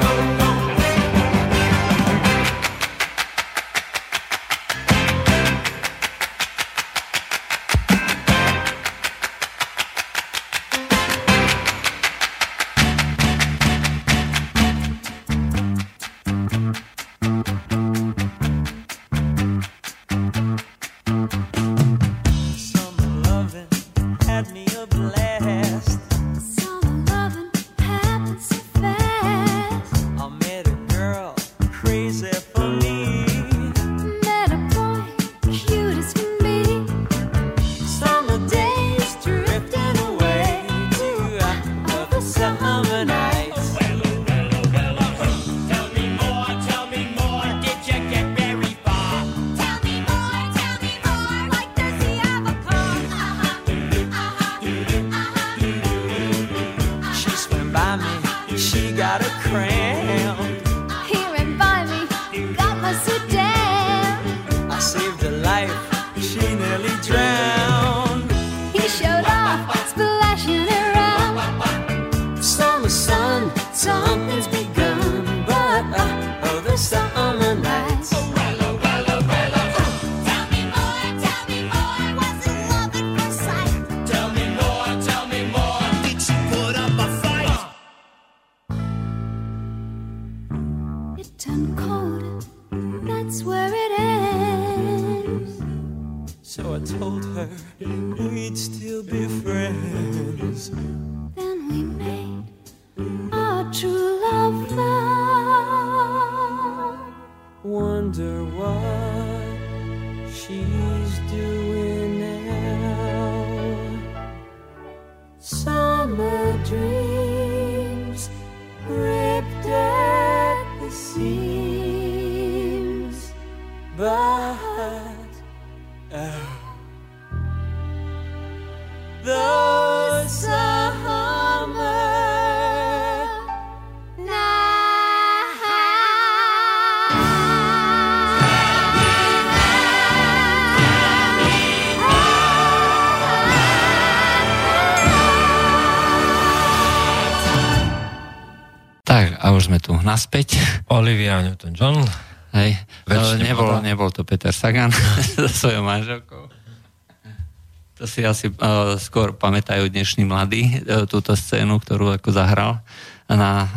Naspäť. Olivia Newton-John. Hej, ale nebol, nebol to Peter Sagan so svojou manželkou. To si asi uh, skôr pamätajú dnešní mladí, uh, túto scénu, ktorú ako zahral na uh,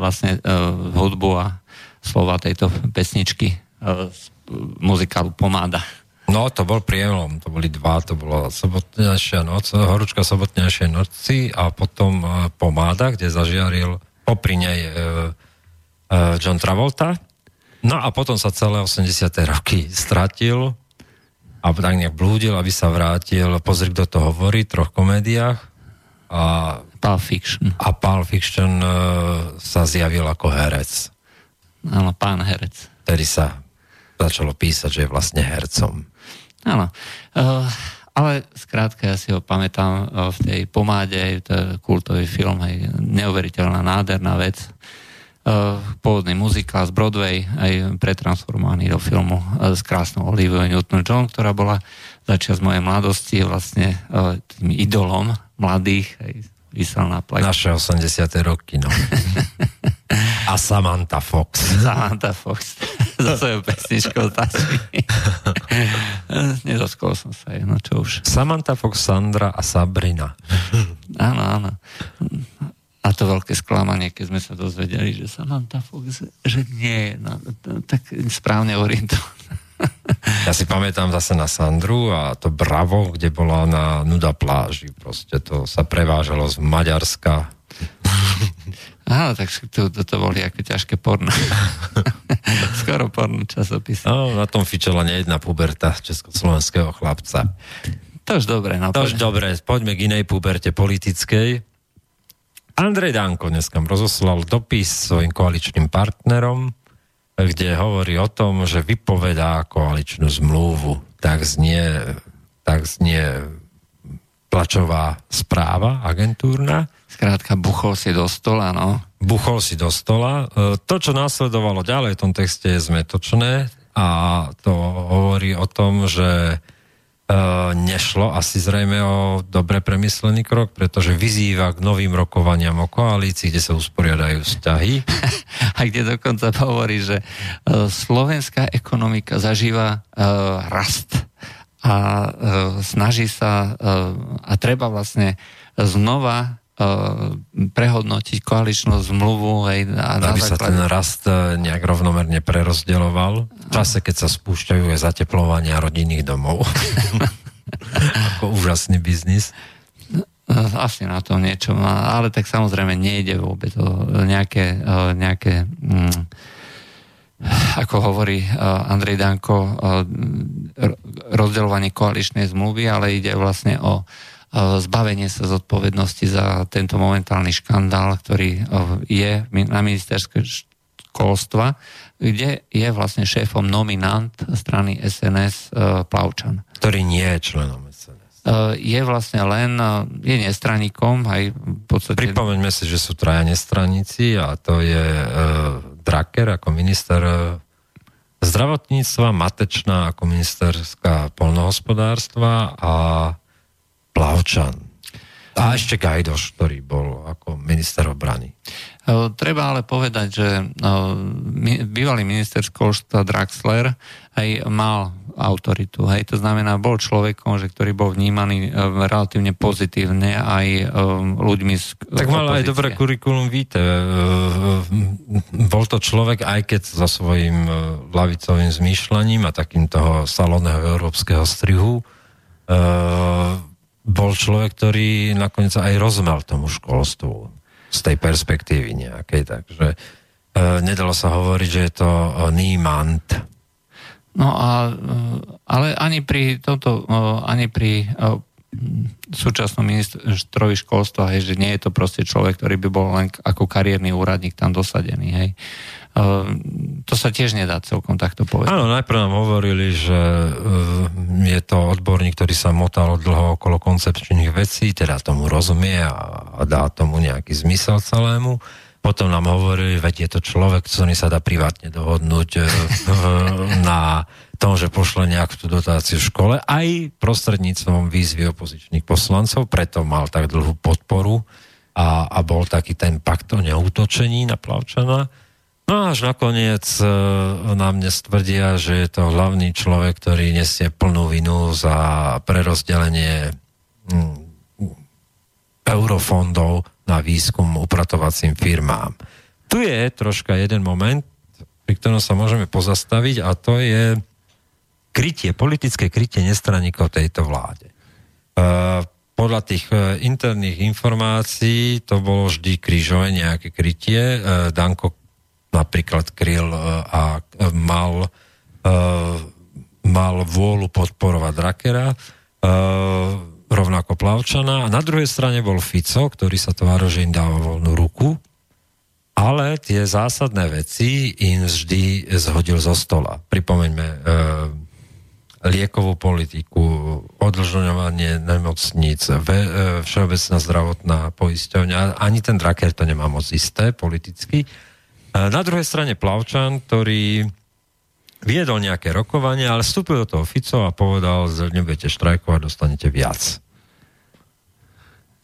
vlastne uh, hudbu a slova tejto pesničky uh, z muzikálu Pomáda. No, to bol prielom, to boli dva, to bola sobotnejšia noc, horúčka sobotnejšej noci a potom uh, Pomáda, kde zažiaril popri nej e, e, John Travolta. No a potom sa celé osemdesiate roky stratil a tak nejak blúdil, aby sa vrátil. Pozri, kto to hovorí, v troch komédiách. A Pulp Fiction. A Pulp Fiction e, sa zjavil ako herec. Áno, pán herec. Tedy sa začalo písať, že je vlastne hercom. Áno. Uh, ale skrátka, ja si ho pamätám uh, v tej Pomáde, to je kultový film, hej, neuveriteľná, nádherná vec. Uh, pôvodný muzikál z Broadway, aj pretransformovaný do filmu uh, s krásnou Oliviou Newton-John, ktorá bola začiat z mojej mladosti vlastne uh, tým idolom mladých, hej, vyselná plak. Naše osemdesiate roky, no. A Samantha Fox. Samantha Fox. Za svojou pesničkou tačí. Nedoskol som sa jej, no čo už. Samantha Fox, Sandra a Sabrina. Áno, áno. A to veľké sklamanie, keď sme sa dozvedeli, že Samantha Fox, že nie, no, tak správne orientovaná. Ja si pamätám zase na Sandru a to Bravo, kde bola na nuda pláži. Proste to sa prevážalo z Maďarska. Áno, tak to, to, to boli ako ťažké porno. Skoro porno časopis. No, na tom fičela nejedna puberta československého chlapca. To už dobre. No, to už dobre, poďme k inej puberte politickej. Andrej Danko dneska rozoslal dopis svojim koaličným partnerom, kde hovorí o tom, že vypovedá koaličnú zmluvu. Tak znie, tak znie tlačová správa agentúrna. Skrátka, buchol si do stola, no. Buchol si do stola. To, čo následovalo ďalej v tom texte, je zmätočné a to hovorí o tom, že nešlo asi zrejme o dobre premyslený krok, pretože vyzýva k novým rokovaniam o koalícii, kde sa usporiadajú vzťahy. A kde dokonca hovorí, že slovenská ekonomika zažíva rast a snaží sa a treba vlastne znova prehodnotiť koaličnú zmluvu. Hej, a aby základ... sa ten rast nejak rovnomerne prerozdeľoval. V čase, keď sa spúšťajú aj zateplovania rodinných domov. Ako úžasný biznis. Asi na to niečo má, ale tak samozrejme nejde vôbec o nejaké, nejaké mm, ako hovorí Andrej Danko, rozdeľovanie koaličnej zmluvy, ale ide vlastne o zbavenie sa zodpovednosti za tento momentálny škandál, ktorý je na ministerstve školstva, kde je vlastne šéfom nominant strany es en es Plavčan. Ktorý nie je členom es en es. Je vlastne len, je nestraníkom. Aj v podstate... Pripomeňme si, že sú traja nestraníci a to je Draker ako minister zdravotníctva, Matečná ako ministerská poľnohospodárstva a Plavčan. A ešte Gajdoš, ktorý bol ako minister obrany. Treba ale povedať, že bývalý minister školstva Draxler aj mal autoritu. Hej. To znamená, bol človekom, že ktorý bol vnímaný relatívne pozitívne aj ľuďmi z opozície. Tak mal aj dobré kurikulum vitae. Bol to človek, aj keď so svojím ľavicovým zmýšľaním a takým toho salónneho európskeho strihu bol človek, ktorý nakoniec aj rozmal tomu školstvu z tej perspektívy nejakej, takže e, nedalo sa hovoriť, že je to nímant. No a ale ani pri toto, ani pri súčasnom ministrovi školstva, hej, že nie je to proste človek, ktorý by bol len ako kariérny úradník tam dosadený, hej. E, to sa tiež nedá celkom takto povedať. Áno, najprv nám hovorili, že e, je to odborník, ktorý sa motal dlho okolo koncepčných vecí, teda tomu rozumie a, a dá tomu nejaký zmysel celému. Potom nám hovorili, veď je to človek, ktorý sa dá privátne dohodnúť e, na tom, že pošle nejakú tú dotáciu v škole, aj prostredníctvom výzvy opozičných poslancov, preto mal tak dlhú podporu a, a bol taký ten pakt o neútočení na Plavčana. No až nakoniec e, nám nestvrdia, že je to hlavný človek, ktorý nesie plnú vinu za prerozdelenie mm, eurofondov na výskum upratovacím firmám. Tu je troška jeden moment, pri ktorom sa môžeme pozastaviť, a to je krytie, politické krytie nestraníkov tejto vláde. E, podľa tých e, interných informácií to bolo vždy krížové nejaké krytie. E, Danko napríklad kryl e, a e, mal, e, mal vôľu podporovať Drakera, e, rovnako Plavčana. A na druhej strane bol Fico, ktorý sa tváril, že im dáva voľnú ruku, ale tie zásadné veci im vždy zhodil zo stola. Pripomeňme e, liekovú politiku, odlžňovanie nemocníc, ve, e, všeobecná zdravotná poisťovňa. Ani ten Draker to nemá moc isté politicky. E, na druhej strane Plavčan, ktorý viedol nejaké rokovanie, ale vstúpil do toho Fico a povedal, že nebudete štrajkovať, dostanete viac.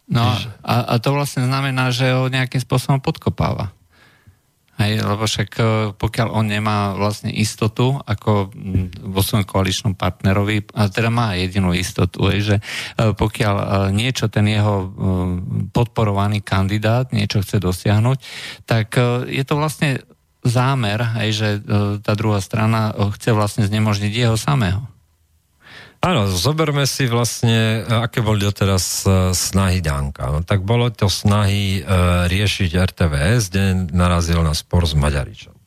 No a, a to vlastne znamená, že ho nejakým spôsobom podkopáva. Hej, lebo však pokiaľ on nemá vlastne istotu, ako vo svojom koaličnom partnerovi, a teda má jedinú istotu, je, že pokiaľ niečo ten jeho podporovaný kandidát niečo chce dosiahnuť, tak je to vlastne zámer, aj že tá druhá strana chce vlastne znemožniť jeho samého. Áno, zoberme si vlastne, aké boli doteraz snahy Danka. No, tak bolo to snahy e, riešiť er té vé es, kde narazil na spor s Maďaričom. E,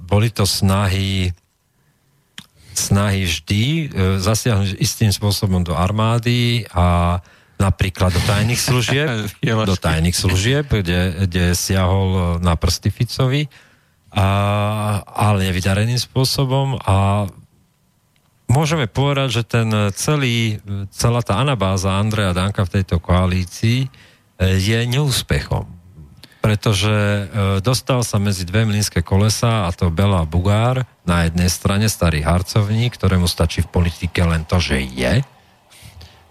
boli to snahy snahy vždy e, zasiahnuť istým spôsobom do armády a napríklad do tajných služieb, do tajných služieb, kde, kde siahol na prsty Ficovi, a, ale nevydareným spôsobom. A môžeme povedať, že ten celý, celá tá anabáza Andreja Danka v tejto koalícii je neúspechom. Pretože dostal sa medzi dve mlynské kolesa, a to Bela Bugár, na jednej strane starý harcovník, ktorému stačí v politike len to, že je.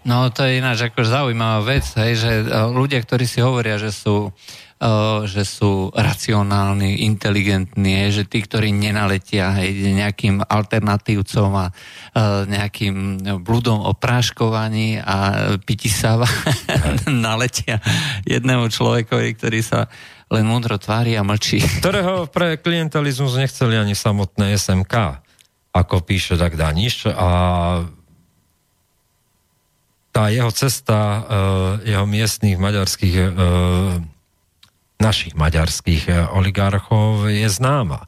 No to je ináč akož zaujímavá vec, hej, že ľudia, ktorí si hovoria, že sú, že sú racionálni, inteligentní, hej, že tí, ktorí nenaletia hej, nejakým alternatívcom a nejakým bludom o práškovaní a pití sa naletia jednému človekovi, ktorý sa len múdro tvári a mlčí. Ktorého pre klientelizmus nechceli ani samotné es em ká, ako píše tak Daniš, a tá jeho cesta jeho miestných maďarských našich maďarských oligarchov je známa.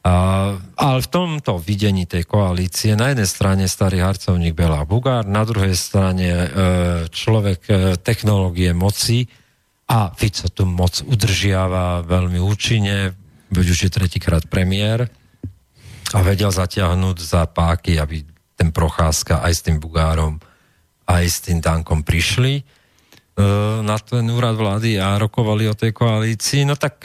A, ale v tomto videní tej koalície na jednej strane starý harcovník Bela Bugár, na druhej strane e, človek e, technológie moci a Fico tu moc udržiava veľmi účinne, veď už je tretíkrát premiér a vedel zatiahnuť za páky, aby ten Procházka aj s tým Bugárom, aj s tým Dankom prišli na ten úrad vlády a rokovali o tej koalícii. No tak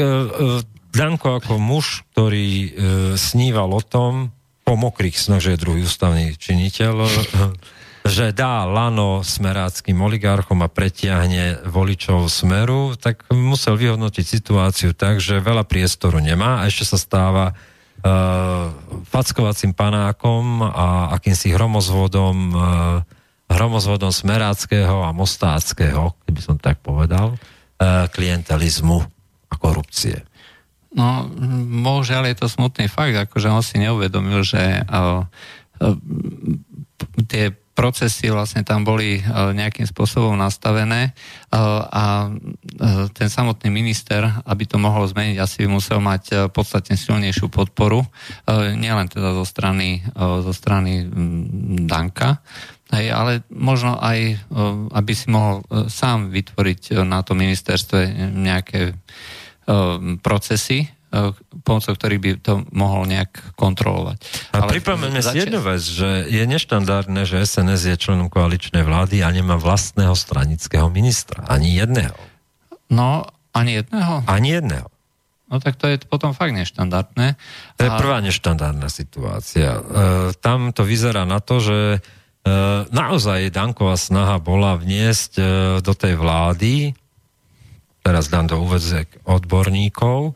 Danko ako muž, ktorý sníval o tom, po mokrých snoch, že je druhý ústavný činiteľ, že dá lano smeráckým oligarchom a pretiahne voličov Smeru, tak musel vyhodnotiť situáciu tak, že veľa priestoru nemá a ešte sa stáva uh, fackovacím panákom a akýmsi hromozvodom uh, hromozvodom smeráckého a mostáckého, keby som tak povedal, klientelizmu a korupcie. No, bohužiaľ je to smutný fakt, akože on si neuvedomil, že uh, tie procesy vlastne tam boli uh, nejakým spôsobom nastavené uh, a uh, ten samotný minister, aby to mohol zmeniť, asi by musel mať uh, podstatne silnejšiu podporu, uh, nielen teda zo strany, uh, zo strany um, Danka, hej, ale možno aj, aby si mohol sám vytvoriť na tom ministerstve nejaké procesy, pomocou ktorých by to mohol nejak kontrolovať. A pripomeňme si jednu vec, že je neštandardné, že es en es je členom koaličnej vlády a nemá vlastného stranického ministra. Ani jedného. No, ani jedného? Ani jedného. No tak to je potom fakt neštandardné. To je prvá neštandardná situácia. Tam to vyzerá na to, že naozaj Danková snaha bola vniesť do tej vlády, teraz dám do úvedzek odborníkov,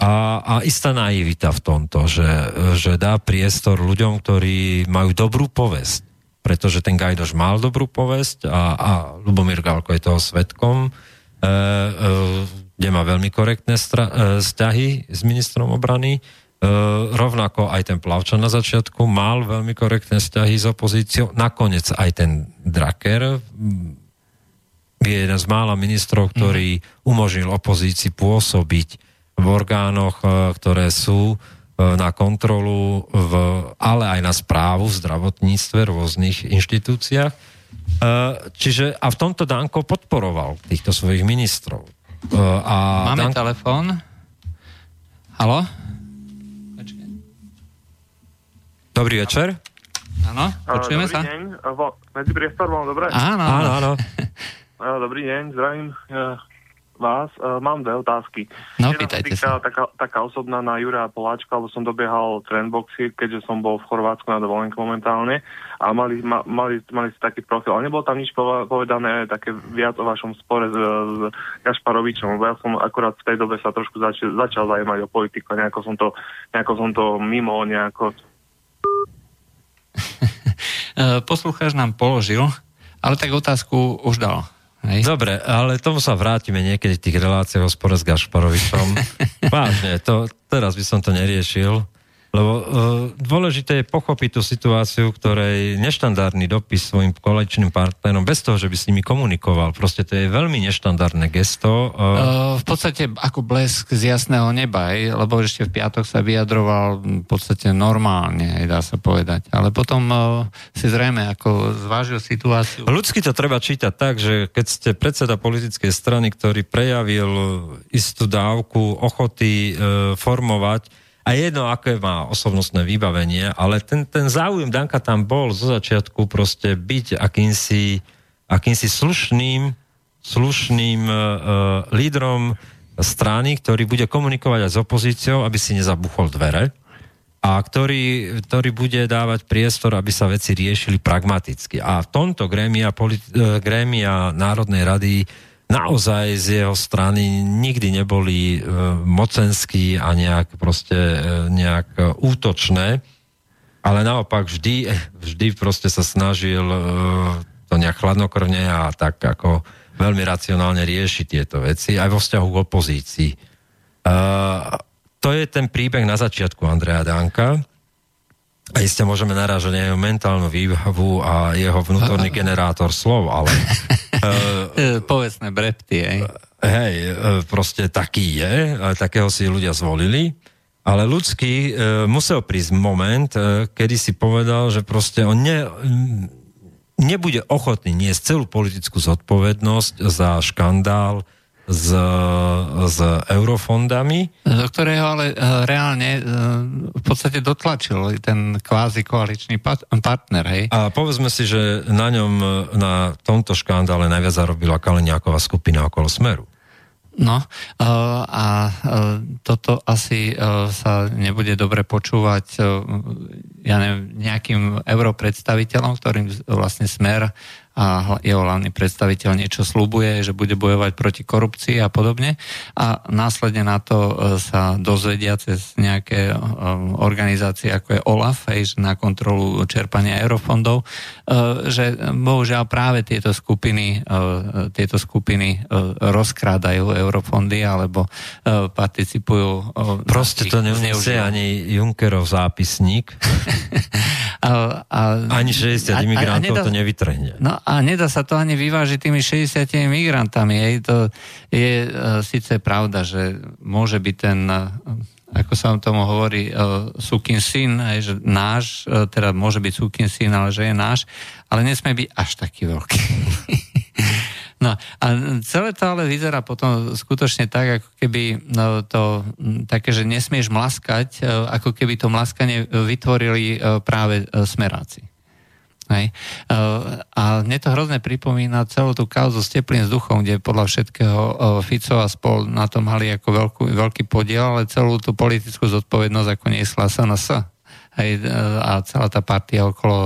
a, a istá naivita v tomto, že, že dá priestor ľuďom, ktorí majú dobrú povesť, pretože ten Gajdoš mal dobrú povesť a, a Ľubomír Galko je toho svedkom, e, e, kde má veľmi korektné stra- e, vzťahy s ministrom obrany. Uh, rovnako aj ten Plavčan na začiatku mal veľmi korektné vzťahy s opozíciou. Nakoniec aj ten Draker je jeden z mála ministrov, ktorý umožnil opozícii pôsobiť v orgánoch, ktoré sú na kontrolu, v, ale aj na správu v zdravotníctve, rôznych inštitúciách. Uh, čiže a v tomto Danko podporoval týchto svojich ministrov. Uh, a Máme Dan- telefón? Haló? Dobrý večer. Áno, počujeme sa. Dobrý deň, medzi priestorom, dobre? Áno, áno, áno. Dobrý deň, zdravím vás. Mám dve otázky. No, pýtajte sa. Taká, taká osobná na Jura Poláčka, lebo som dobiehal trendboxy, keďže som bol v Chorvátsku na dovolenke momentálne a mali, ma, mali, mali si taký profil. Ale nebolo tam nič povedané také viac o vašom spore s, s Gašparovičom, lebo ja som akurát v tej dobe sa trošku začal, začal zajímať o politiku, nejako som to, nejako som to mimo, nejako... Poslucháč nám položil, ale tak otázku už dal. Hej. Dobre, ale tomu sa vrátime niekedy v tých reláciách o spore s Gašparovičom. Vážne, to, teraz by som to neriešil, lebo uh, dôležité je pochopiť tú situáciu, ktorej neštandardný dopis svojim koaličným partnerom, bez toho, že by s nimi komunikoval, proste to je veľmi neštandardné gesto. Uh... Uh, v podstate ako blesk z jasného neba, hej, lebo ešte v piatok sa vyjadroval v podstate normálne, hej, dá sa povedať. Ale potom uh, si zrejme ako zvážil situáciu. Ľudsky to treba čítať tak, že keď ste predseda politickej strany, ktorý prejavil istú dávku ochoty uh, formovať, a jedno, aké má osobnostné vybavenie, ale ten, ten záujem Danka tam bol zo začiatku proste byť akýmsi, akýmsi slušným slušným e, lídrom strany, ktorý bude komunikovať aj s opozíciou, aby si nezabuchol dvere a ktorý, ktorý bude dávať priestor, aby sa veci riešili pragmaticky. A v tomto grémia, politi- grémia Národnej rady naozaj z jeho strany nikdy neboli e, mocenskí a nejak proste e, nejak útočné, ale naopak vždy, vždy proste sa snažil e, to nejak chladnokrvne a tak ako veľmi racionálne rieši tieto veci, aj vo vzťahu k opozícii. Uh, to je ten príbeh na začiatku Andreja Danka. A iste môžeme narážať na jeho mentálnu výbavu a jeho vnútorný generátor slov, ale... Uh, povestné brepty, hej. Hej, proste taký je, takého si ľudia zvolili. Ale ľudský uh, musel prísť moment, uh, kedy si povedal, že proste on ne... nebude ochotný niesť celú politickú zodpovednosť za škandál s, s eurofondami. Do ktorého ale reálne v podstate dotlačil ten kvázi koaličný partner, hej? A povedzme si, že na ňom, na tomto škandále najviac zarobila Kaliňáková skupina okolo Smeru. No, a toto asi sa nebude dobre počúvať, ja neviem, nejakým europredstaviteľom, ktorým vlastne Smer a jeho hlavný predstaviteľ niečo sľubuje, že bude bojovať proti korupcii a podobne. A následne na to sa dozvedia cez nejaké organizácie, ako je OLAF, hej, na kontrolu čerpania eurofondov, že bohužiaľ práve tieto skupiny, tieto skupiny rozkrádajú eurofondy alebo participujú... Proste to neuniesie ani Junckerov zápisník. a, a, ani šesťdesiat a, imigrantov a nedos- to nevytrhne. No, a nedá sa to ani vyvážiť tými šesťdesiatimi migrantami. Hej. To je e, síce pravda, že môže byť ten, e, ako sa tomu hovorí, e, sukin syn, hej, že náš, e, teda môže byť sukin syn, ale že je náš, ale nesmie byť až taký veľký. No a celé to ale vyzerá potom skutočne tak, ako keby no, to také, že nesmieš mlaskať, ako keby to mlaskanie vytvorili práve smeráci. Hej. A mne to hrozne pripomína celú tú kauzu s teplým vzduchom, kde podľa všetkého Fico a spol na tom mali ako veľkú, veľký podiel, ale celú tú politickú zodpovednosť ako niesla es en es. Hej. A celá tá partia okolo,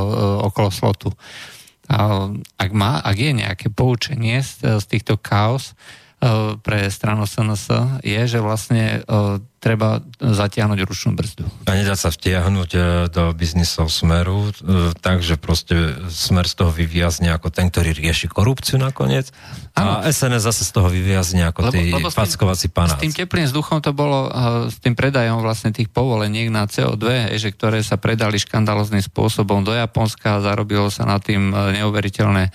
okolo Slotu. A ak, má, ak je nejaké poučenie z, z týchto chaos pre stranu es en es, je, že vlastne treba zatiahnuť ručnú brzdu. A nedá sa vtiahnuť do biznisov Smeru, takže proste Smer z toho vyviazne ako ten, ktorý rieši korupciu nakoniec, a ano. es en es zase z toho vyviazne ako tí fackovací panáci. S tým teplým vzduchom to bolo s tým predajom vlastne tých povoleniek na cé o dva, že ktoré sa predali škandalozným spôsobom do Japonska a zarobilo sa na tým neuveriteľné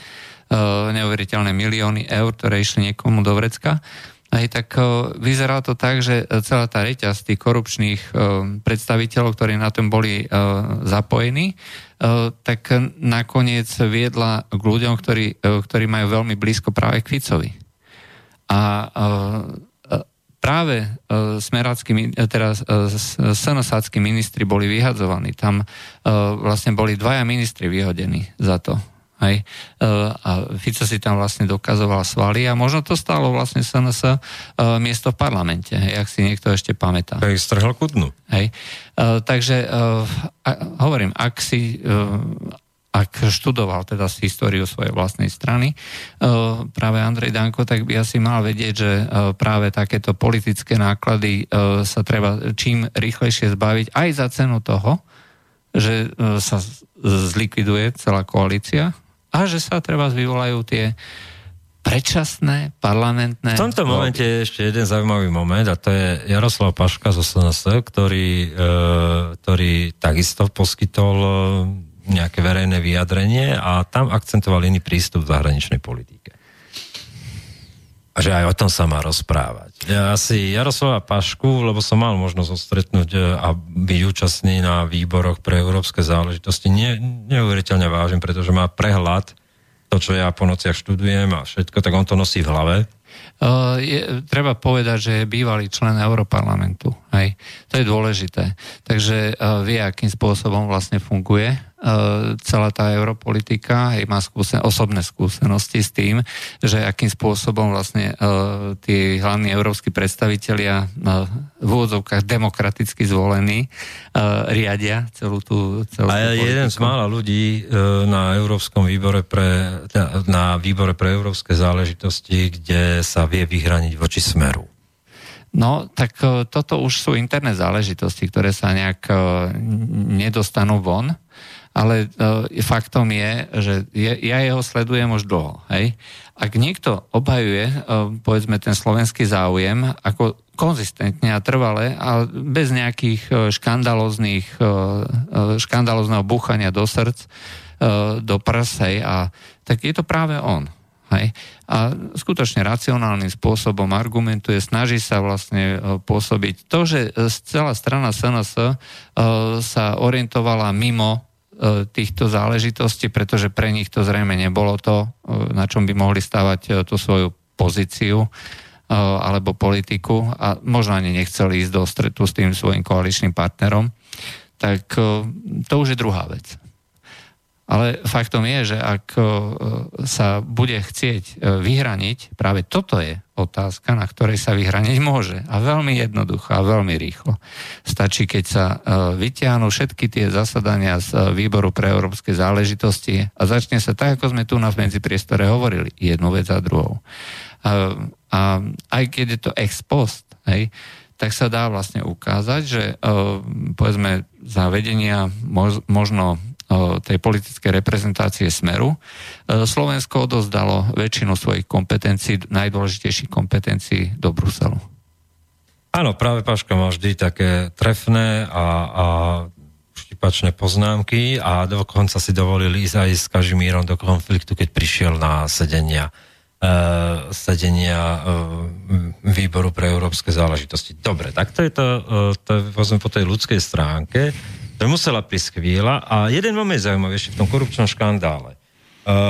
neuveriteľné milióny eur, ktoré išli niekomu do vrecka. Aj tak vyzeralo to tak, že celá tá reťaz tých korupčných predstaviteľov, ktorí na tom boli zapojení, tak nakoniec viedla k ľuďom, ktorí, ktorí majú veľmi blízko práve k Ficovi. A práve smerácky, teda es en esácky ministri boli vyhadzovaní. Tam vlastne boli dvaja ministri vyhodení za to. Hej. A Fico si tam vlastne dokazoval svaly a možno to stálo vlastne es en es miesto v parlamente, hej, ak si niekto ešte pamätá. Hej, strhal ku dnu. Hej. Takže hovorím, ak si ak študoval teda históriu svojej vlastnej strany, práve Andrej Danko, tak by asi mal vedieť, že práve takéto politické náklady sa treba čím rýchlejšie zbaviť aj za cenu toho, že sa zlikviduje celá koalícia a že sa treba vyvolajú tie predčasné parlamentné... V tomto momente je ešte jeden zaujímavý moment a to je Jaroslav Paška z es en es, ktorý, ktorý takisto poskytol nejaké verejné vyjadrenie a tam akcentoval iný prístup v zahraničnej politike. A že aj o tom sa má rozprávať. Ja si Jaroslava Pašku, lebo som mal možnosť stretnúť a byť účastný na výboroch pre európske záležitosti, ne, neuveriteľne vážim, pretože má prehľad to, čo ja po nociach študujem a všetko, tak on to nosí v hlave. Uh, je, treba povedať, že je bývalý člen Európarlamentu. Hej. To je dôležité. Takže uh, vie, akým spôsobom vlastne funguje celá tá europolitika, hej, má skúsen- osobné skúsenosti s tým, že akým spôsobom vlastne uh, tí hlavní európski predstavitelia uh, v úvodzovkách demokraticky zvolení uh, riadia celú tú celú A tú jeden politiku. Z mála ľudí uh, na Európskom výbore pre, na, na výbore pre európske záležitosti, kde sa vie vyhraniť voči Smeru. No, tak toto už sú interné záležitosti, ktoré sa nejak nedostanú von, ale faktom je, že ja jeho sledujem už dlho. Hej? Ak niekto obhajuje, povedzme, ten slovenský záujem ako konzistentne a trvale a bez nejakých škandalozných, škandalozného búchania do srdc, do prsej, a tak je to práve on. Hej. A skutočne racionálnym spôsobom argumentuje, snaží sa vlastne pôsobiť. To, že celá strana es en es sa orientovala mimo týchto záležitostí, pretože pre nich to zrejme nebolo to, na čom by mohli stavať tú svoju pozíciu alebo politiku, a možno ani nechceli ísť do stretu s tým svojim koaličným partnerom, tak to už je druhá vec. Ale faktom je, že ak sa bude chcieť vyhraniť, práve toto je otázka, na ktorej sa vyhraniť môže. A veľmi jednoducho a veľmi rýchlo. Stačí, keď sa vytiahnu všetky tie zasadania z výboru pre európske záležitosti a začne sa tak, ako sme tu na medzipriestore hovorili, jednu vec za druhou. A, a aj keď je to ex post, hej, tak sa dá vlastne ukázať, že povedzme zavedenia možno tej politickej reprezentácie Smeru, Slovensko odozdalo väčšinu svojich kompetencií, najdôležitejších kompetencií, do Bruselu. Áno, práve Paška má vždy také trefné a, a štipačné poznámky a dokonca si dovolil ísť aj s Kažimírom do konfliktu, keď prišiel na sedenia, uh, sedenia uh, výboru pre európske záležitosti. Dobre, tak to je to, uh, to je po tej ľudskej stránke. To musela prísť chvíľa. A jeden moment zaujímavý ešte v tom korupčnom škandále. E,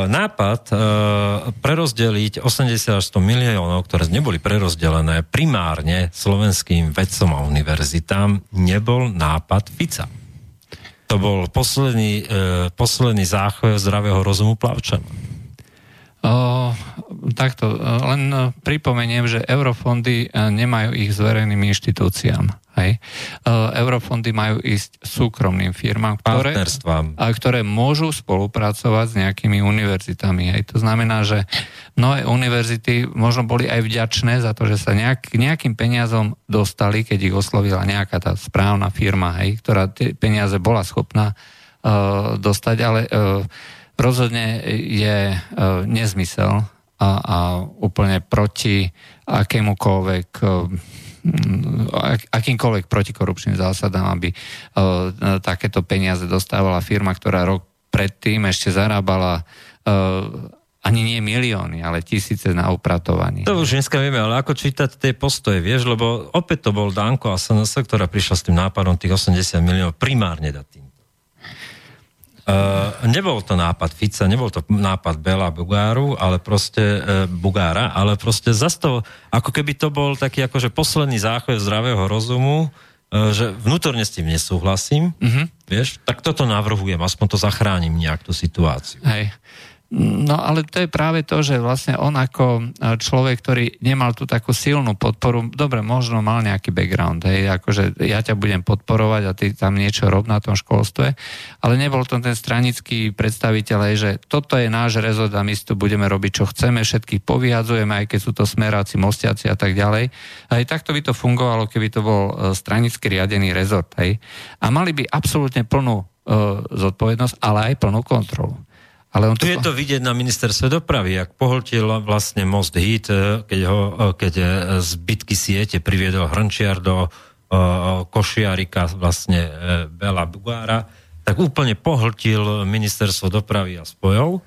nápad e, prerozdeliť osemdesiat až sto miliónov, ktoré neboli prerozdelené primárne slovenským vedcom a univerzitám, nebol nápad Fica. To bol posledný, e, posledný záchvev zdravého rozumu Plavčana. O, takto, len pripomeniem, že eurofondy nemajú ich zverejným inštitúciám. Hej. Eurofondy majú ísť súkromným firmám, ktoré, a ktoré môžu spolupracovať s nejakými univerzitami. Hej. To znamená, že mnohé univerzity možno boli aj vďačné za to, že sa nejak, nejakým peniazom dostali, keď ich oslovila nejaká tá správna firma, hej, ktorá tie peniaze bola schopná uh, dostať, ale uh, rozhodne je e, nezmysel a, a úplne proti akémukoľvek, e, akýmkoľvek protikorupčným zásadám, aby e, takéto peniaze dostávala firma, ktorá rok predtým ešte zarábala e, ani nie milióny, ale tisíce na upratovaní. To už dneska vieme, ale ako čítať tie postoje, vieš, lebo opäť to bol Danko a es en es, ktorá prišla s tým nápadom tých osemdesiat miliónov primárne dať tým. Uh, nebol to nápad Fica, nebol to nápad Bela Bugáru, ale proste uh, Bugára, ale proste zase to, ako keby to bol taký akože posledný záchvev zdravého rozumu, uh, že vnútorne s tým nesúhlasím, uh-huh. Vieš, tak toto navrhujem, aspoň to zachránim nejak tú situáciu. Hej. No ale to je práve to, že vlastne on ako človek, ktorý nemal tú takú silnú podporu, dobre, možno mal nejaký background, hej, akože ja ťa budem podporovať a ty tam niečo rob na tom školstve, ale nebol to ten stranický predstaviteľ, hej, že toto je náš rezort a my si tu budeme robiť, čo chceme, všetkých povyhadzujeme, aj keď sú to smeráci, mostiaci a tak ďalej. Aj takto by to fungovalo, keby to bol stranicky riadený rezort, hej. A mali by absolútne plnú uh, zodpovednosť, ale aj plnú kontrolu. Ale on tu to... je to vidieť na ministerstve dopravy, jak pohltil vlastne most hit, keď, ho, keď zbytky siete priviedol Hrnčiar do Košiarika, vlastne Bela Bugára, tak úplne pohltil ministerstvo dopravy a spojov.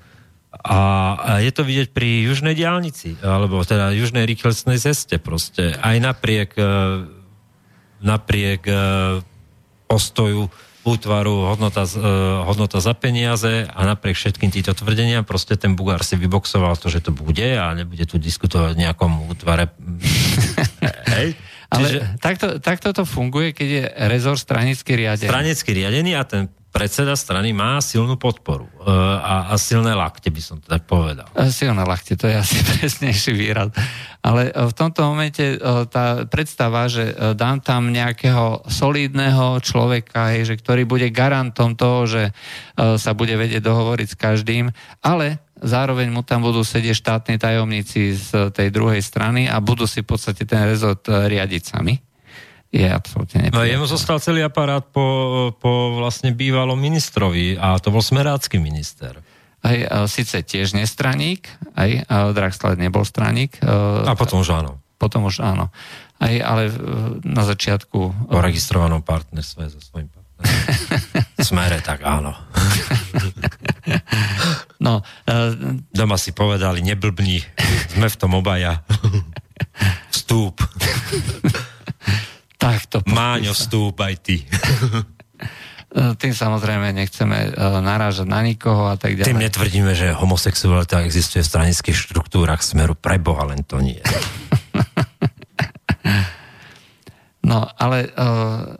A je to vidieť pri južnej diaľnici, alebo teda južnej rýchlostnej ceste proste. Aj napriek, napriek postoju útvaru hodnota, hodnota za peniaze a napriek všetkým týmto tvrdeniam proste ten Bugár si vyboxoval to, že to bude a nebude tu diskutovať o nejakom útvare. Hej. Ale čiže... takto, takto to funguje, keď je rezort stranicky riadený. Stranicky riadený a ten predseda strany má silnú podporu e, a, a silné lakte, by som to tak povedal. Silné lakte, to je asi presnejší výraz. Ale v tomto momente tá predstava, že dám tam nejakého solidného človeka, hej, že ktorý bude garantom toho, že sa bude vedieť dohovoriť s každým, ale zároveň mu tam budú sedieť štátni tajomníci z tej druhej strany a budú si v podstate ten rezort riadiť sami. Je absolútne nepriateľné. No jemu zostal celý aparát po, po vlastne bývalom ministrovi a to bol smerácky minister. Aj síce tiež nestraník, aj Draxler nebol straník. A potom už áno. Potom už áno. Aj, ale na začiatku... Po registrovanom partnerstve so svojím partnerom. Smere, tak áno. No, doma si povedali, neblbni, sme v tom obaja. Vstúp. Tak to Máňo, vstúp aj ty. Tým samozrejme nechceme narážať na nikoho a tak ďalej. Tým netvrdíme, že homosexualita existuje v stranických štruktúrach Smeru, preboha, len to nie. No, ale uh,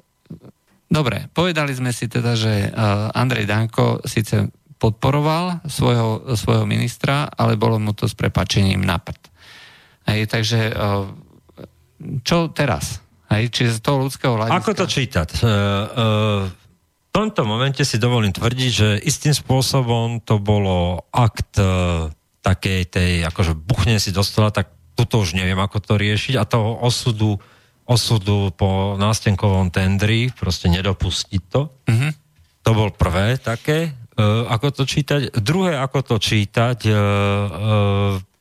dobre, povedali sme si teda, že uh, Andrej Danko síce podporoval svojho, svojho ministra, ale bolo mu to s prepačením na prd. Hej, takže uh, čo teraz? Hej, čiže z toho ľudského hľadiska... Ako to čítať? Uh, uh... V tomto momente si dovolím tvrdiť, že istým spôsobom to bolo akt e, takej tej, akože buchne si do stola, tak tuto už neviem, ako to riešiť a toho osudu, osudu po nástenkovom tendri, proste nedopustiť to. Mm-hmm. To bol prvé také, e, ako to čítať. Druhé, ako to čítať, e, e,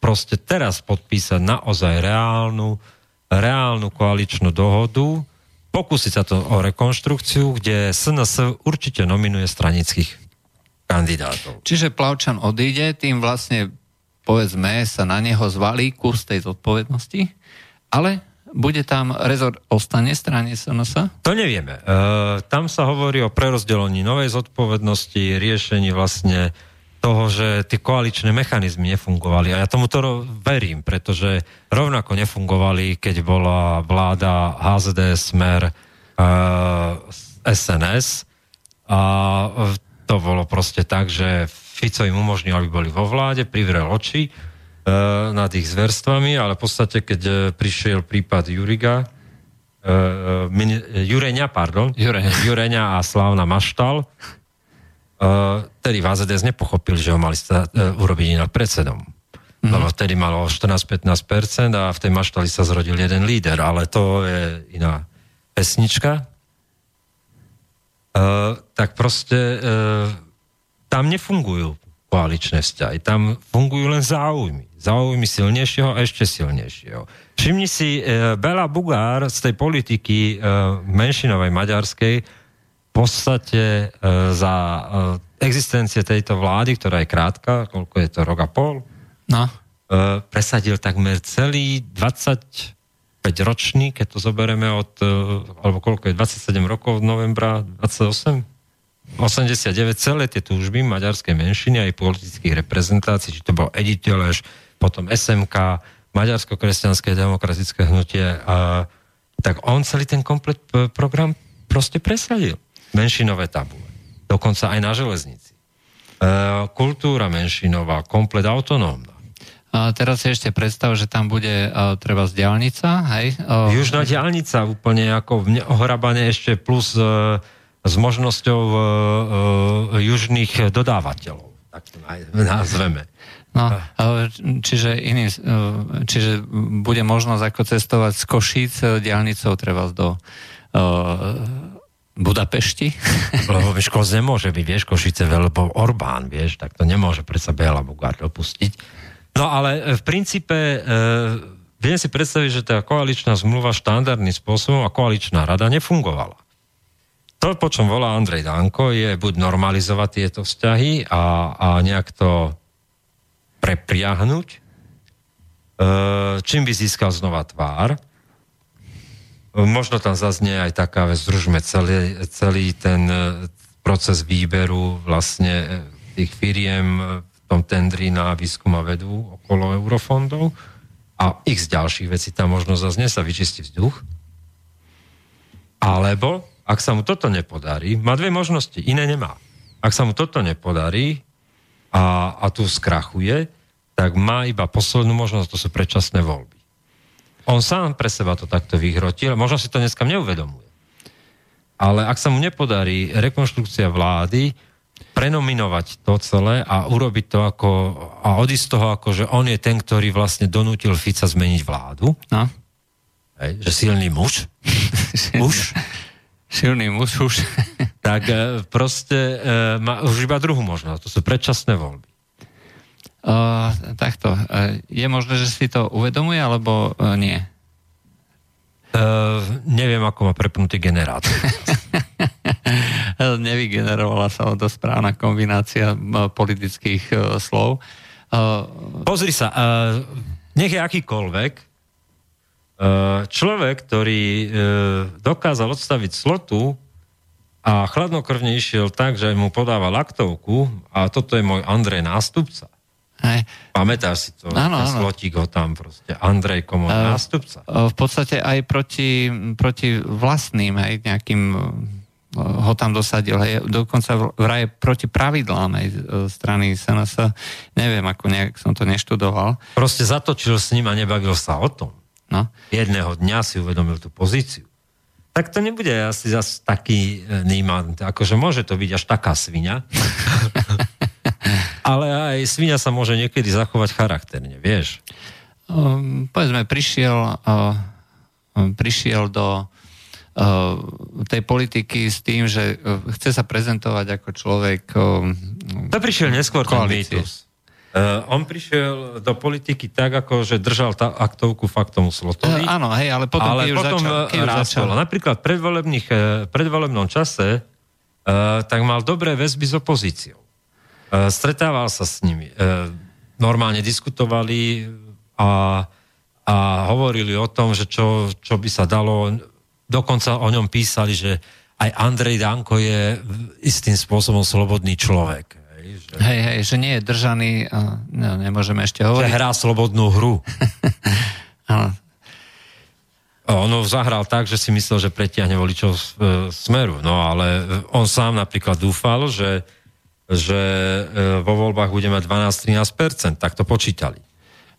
proste teraz podpísať naozaj reálnu, reálnu koaličnú dohodu, pokúsiť sa to o rekonštrukciu, kde es en es určite nominuje stranických kandidátov. Čiže Plavčan odíde, tým vlastne, povedzme, sa na neho zvalí kus tej zodpovednosti, ale bude tam rezort ostane strane es en es? To nevieme. E, tam sa hovorí o prerozdelení novej zodpovednosti, riešení vlastne toho, že tie koaličné mechanizmy nefungovali. A ja tomu to verím, pretože rovnako nefungovali, keď bola vláda há zet dé, Smer, uh, es en es. A to bolo proste tak, že Fico im umožnil, aby boli vo vláde, privrel oči uh, nad ich zverstvami, ale v podstate, keď prišiel prípad Juriga, uh, mini, Jureňa, pardon, Jureňa. Jureňa a Slávna Maštal, Uh, tedy há zet dé es nepochopil, že ho mali sta- uh, urobiť inak predsedom. Mm-hmm. Lebo vtedy malo štrnásť až pätnásť percent a v tej Maštali sa zrodil jeden líder, ale to je iná pesnička. Uh, tak proste uh, tam nefungujú koaličné vzťahy, tam fungujú len záujmy. Záujmy silnejšieho a ešte silnejšieho. Všimni si, uh, Bela Bugár z tej politiky uh, menšinovej maďarskej v podstate za existencie tejto vlády, ktorá je krátka, koľko je to, rok a pol, no. Presadil takmer celý dvadsaťpäťročný, keď to zoberieme od, alebo koľko je, dvadsaťsedem rokov od novembra, dvadsaťosem, osemdesiatdeväť, celé tie túžby maďarskej menšiny a aj politických reprezentácií, či to bol Edith Teleš, potom es em ká, Maďarsko-kresťanské demokratické hnutie, a, tak on celý ten komplet program proste presadil. Menšinové tabule. Dokonca aj na železnici. E, kultúra menšinová, komplet autonómna. A teraz si ešte predstav, že tam bude a, treba z diaľnica, hej? O... Južná diaľnica úplne ako ohrabané ešte plus e, s možnosťou e, e, južných dodávateľov. Tak to nazveme. No, čiže, iný, čiže bude možnosť ako cestovať z Košíc diaľnicou treba do... E, Budapešti? Lebo vieš, Košice nemôže byť, vieš, Košice veľbol Orbán, vieš, tak to nemôže predsa Bela Bugár dopustiť. No ale v princípe e, viem si predstaviť, že tá koaličná zmluva štandardným spôsobom a koaličná rada nefungovala. To, po čom volá Andrej Danko, je buď normalizovať tieto vzťahy a, a nejak to prepriahnuť, e, čím by získal znova tvár. Možno tam zaznie aj taká vec, združme celý, celý ten proces výberu vlastne tých firiem v tom tendri na výskum a vedu okolo eurofondov a x ďalších vecí tam možno zaznie, sa vyčistí vzduch. Alebo, ak sa mu toto nepodarí, má dve možnosti, iné nemá. Ak sa mu toto nepodarí a, a tu skrachuje, tak má iba poslednú možnosť, to sú predčasné voľby. On sám pre seba to takto vyhrotil, možno si to dneska neuvedomuje. Ale ak sa mu nepodarí rekonštrukcia vlády, prenominovať to celé a urobiť to ako, a odísť z toho ako, že on je ten, ktorý vlastne donútil Fica zmeniť vládu. No. Hej, že silný muž. muž. Silný muž už. Tak proste e, má už iba druhú možnosť. To sú predčasné voľby. Uh, takto. Je možné, že si to uvedomuje, alebo nie? Uh, neviem, ako má prepnutý generátor. Nevygenerovala sa to správna kombinácia politických uh, slov. Uh, Pozri sa, uh, nech je akýkoľvek uh, človek, ktorý uh, dokázal odstaviť Slotu a chladnokrvne išiel tak, že mu podáva laktovku a toto je môj Andrej nástupca. Hej. Pamätáš si to? Áno, ten Slotík ho tam proste, Andrej Komor, uh, nástupca. Uh, v podstate aj proti, proti vlastným, aj nejakým uh, ho tam dosadil, hej, dokonca vraj proti pravidlám aj strany es en es. Neviem, ako nejak som to neštudoval. Proste zatočil s ním a nebavil sa o tom. No. Jedného dňa si uvedomil tú pozíciu. Tak to nebude asi zase taký nímant, akože môže to byť až taká sviňa. Ale aj sviňa sa môže niekedy zachovať charakterne, vieš? Um, povedzme, prišiel, uh, prišiel do uh, tej politiky s tým, že uh, chce sa prezentovať ako človek... Uh, to prišiel neskôr koalície. Ten mýtus. Uh, on prišiel do politiky tak, ako že držal tá aktovku faktomu Slotovi. Uh, áno, hej, ale potom, ale keď potom už začal. Napríklad v predvolebnom čase uh, tak mal dobré väzby s opozíciou. Stretával sa s nimi. Normálne diskutovali a, a hovorili o tom, že čo, čo by sa dalo. Dokonca o ňom písali, že aj Andrej Danko je istým spôsobom slobodný človek. Že... Hej, hej, že nie je držaný, no, nemôžeme ešte hovoriť. Že hrá slobodnú hru. Áno. On zahral tak, že si myslel, že pretiahne voličov Smeru. No ale on sám napríklad dúfal, že že vo voľbách bude mať dvanásť až trinásť percent, tak to počítali.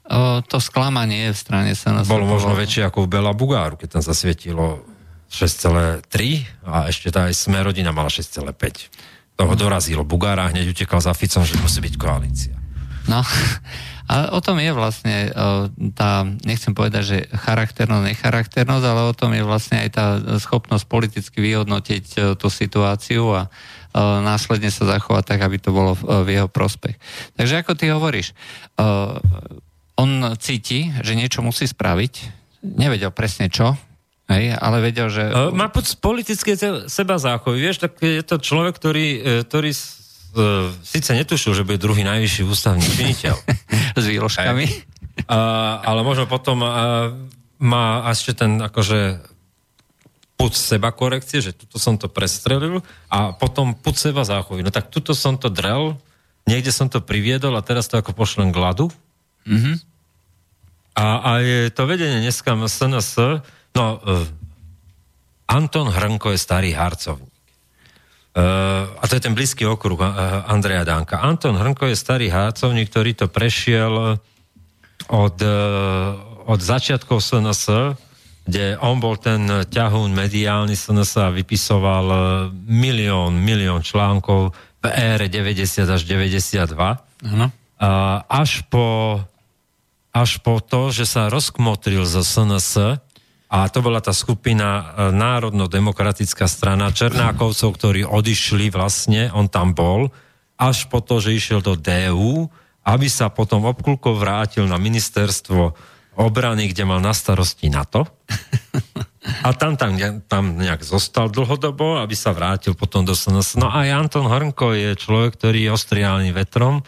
O, to sklamanie v strane sa nás... Bolo možno väčšie ako u Bela Bugáru, keď tam zasvietilo šesť celá tri a ešte tá aj Smerodina mala šesť celá päť. Toho no. dorazilo Bugára a hneď utekal za Ficom, že musí byť koalícia. No, ale o tom je vlastne tá, nechcem povedať, že charakternosť, necharakternosť, ale o tom je vlastne aj tá schopnosť politicky vyhodnotiť tú situáciu a následne sa zachovať tak, aby to bolo v jeho prospech. Takže ako ty hovoríš, on cíti, že niečo musí spraviť, nevedel presne čo, hej, ale vedel, že... Má politické sebazáchovy, vieš, tak je to človek, ktorý, ktorý síce netušil, že bude druhý najvyšší ústavný činiteľ. S výložkami. A, ale možno potom a, má ešte ten akože... pud seba korekcie, že tuto som to prestrelil a potom pud seba záchovy. No tak tuto som to drel, niekde som to priviedol a teraz to ako pošlem k ľadu. Mm-hmm. A, a je to vedenie dneska es en es, no uh, Anton Hrnko je starý harcovník. Uh, a to je ten blízky okruh uh, Andreja Danka. Anton Hrnko je starý harcovník, ktorý to prešiel od, uh, od začiatkov es en es, kde on bol ten ťahún mediálny, som sa vypisoval milión, milión článkov v ére deväťdesiat až deväťdesiatdva. Ano. Až po, až po to, že sa rozkmotril zo es en es a to bola tá skupina Národno-demokratická strana Černákovcov, ktorí odišli vlastne, on tam bol, až po to, že išiel do dé ú, aby sa potom obkľúko vrátil na ministerstvo obrany, kde mal na starosti NATO. A tam, tam, tam nejak zostal dlhodobo, aby sa vrátil potom do es en es. No aj Anton Hrnko je človek, ktorý je ostriálny vetrom,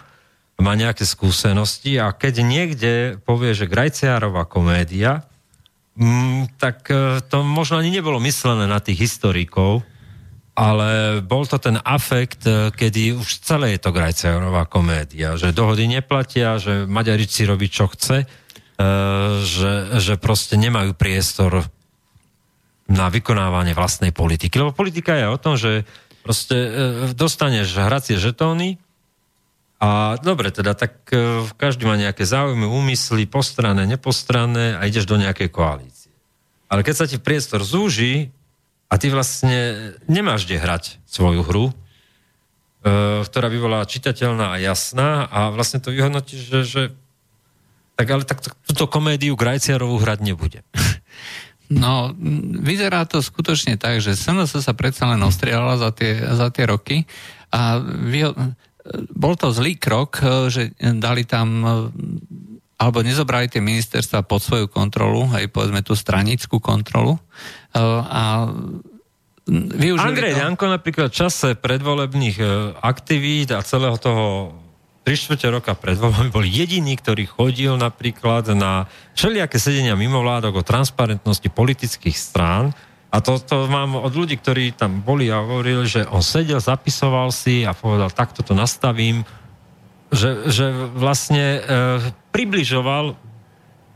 má nejaké skúsenosti a keď niekde povie, že Grajciárová komédia, m, tak to možno ani nebolo myslené na tých historikov, ale bol to ten afekt, kedy už celé je to Grajciárová komédia, že dohody neplatia, že Maďarič si robí, čo chce, že, že proste nemajú priestor na vykonávanie vlastnej politiky. Lebo politika je o tom, že Proste dostaneš hracie žetóny a dobre, teda tak každý má nejaké záujmy, úmysly, postranné, nepostranné a ideš do nejakej koalície. Ale keď sa ti priestor zúži a ty vlastne nemáš kde hrať svoju hru, ktorá by bola čitateľná a jasná a vlastne to vyhodnotíš, že, že tak ale tak túto komédiu Grajciarovú hrať nebude. No, vyzerá to skutočne tak, že es en es sa predsa len ostrieľala za tie, za tie roky a vy, bol to zlý krok, že dali tam, alebo nezobrali tie ministerstva pod svoju kontrolu, aj povedzme tú stranickú kontrolu a využili Andrej Danko napríklad v čase predvolebných aktivít a celého toho tri štvrte roka pred voľbami bol jediný, ktorý chodil napríklad na všelijaké sedenia mimovládok o transparentnosti politických strán. A to, to mám od ľudí, ktorí tam boli a hovorili, že on sedel, zapisoval si a povedal, takto to nastavím. Že, že vlastne e, približoval,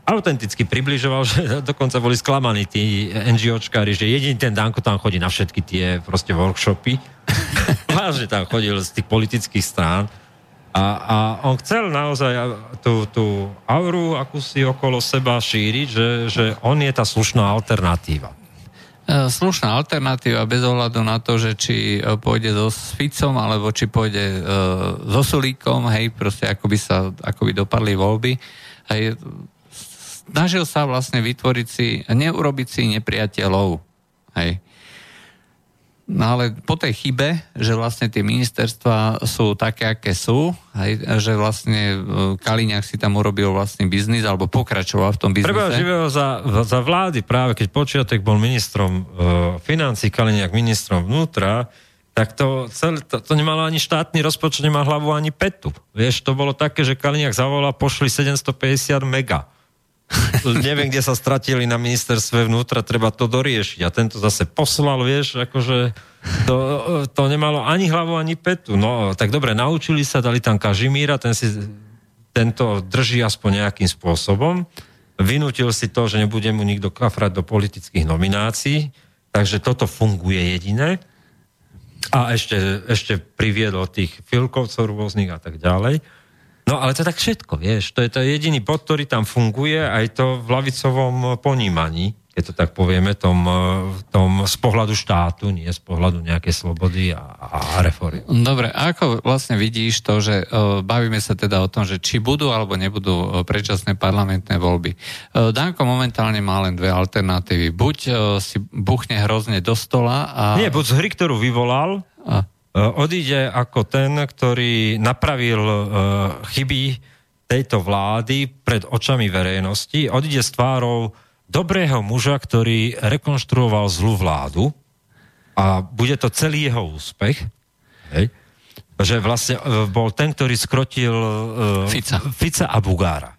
autenticky približoval, že dokonca boli sklamaní tí NGOčkári, že jediný ten Danko tam chodí na všetky tie proste workshopy. Vážne tam chodil z tých politických strán. A, a on chcel naozaj tú, tú auru, akú si okolo seba šíriť, že, že on je tá slušná alternatíva. Slušná alternatíva bez ohľadu na to, že či pôjde so Ficom, alebo či pôjde so Sulíkom, hej, proste ako by sa, ako by dopadli voľby. Hej, snažil sa vlastne vytvoriť si, neurobiť si nepriateľov, hej. No ale po tej chybe, že vlastne tie ministerstva sú také, aké sú, aj, že vlastne Kaliňák si tam urobil vlastný biznis, alebo pokračoval v tom biznise. Prebehol živého za, za vlády práve, keď počiatek bol ministrom e, financí, Kaliňák ministrom vnútra, tak to, cel, to, to nemalo ani štátny rozpočet, nemal hlavu ani petu. Vieš, to bolo také, že Kaliňák zavolal, pošli sedemstopäťdesiat mega. Neviem, kde sa stratili na ministerstve vnútra, treba to doriešiť. A tento zase poslal, vieš, akože to, to nemalo ani hlavu, ani petu. No, tak dobre, naučili sa, dali tam Kažimíra, ten si tento drží aspoň nejakým spôsobom. Vynútil si to, že nebude mu nikto kafrať do politických nominácií, takže toto funguje jediné. A ešte, ešte priviedol tých Filkovcov rôznych a tak ďalej. No, ale to tak všetko, vieš. To je to jediný bod, ktorý tam funguje, aj to v ľavicovom ponímaní, keď to tak povieme, tom, tom z pohľadu štátu, nie z pohľadu nejakej slobody a, a reformy. Dobre, a ako vlastne vidíš to, že bavíme sa teda o tom, že či budú alebo nebudú predčasné parlamentné voľby. Danko momentálne má len dve alternatívy. Buď si buchne hrozne do stola a... Nie, buď z hry, ktorú vyvolal... A... odíde ako ten, ktorý napravil uh, chyby tejto vlády pred očami verejnosti, odíde s tvárou dobrého muža, ktorý rekonštruoval zlú vládu a bude to celý jeho úspech. Hej. Že vlastne uh, bol ten, ktorý skrotil uh, Fica. Fica a Bugára.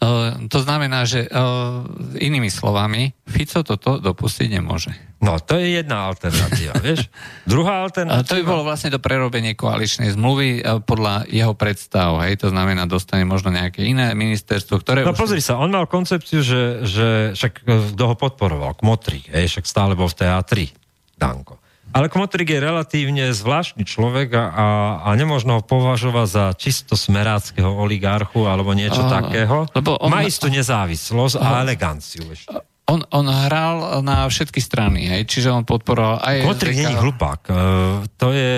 Uh, to znamená, že uh, inými slovami, Fico toto dopustiť nemôže. No, to je jedna alternatíva, vieš. Druhá alternatíva... To by bolo vlastne to prerobenie koaličnej zmluvy podľa jeho predstav, hej. To znamená, dostane možno nejaké iné ministerstvo, ktoré... No už... pozri sa, on mal koncepciu, že, že však kto ho podporoval, Kmotrík, hej, však stále bol v té á tri, Danko. Ale Kmotrík je relatívne zvláštny človek a, a, a nemôžno ho považovať za čisto smeráckého oligarchu alebo niečo uh, takého. On... Má istú nezávislosť uh, a eleganciu ešte. Uh, On, on hral na všetky strany, hej? Čiže on podporoval aj... Kotrik není hlupák. E, to je...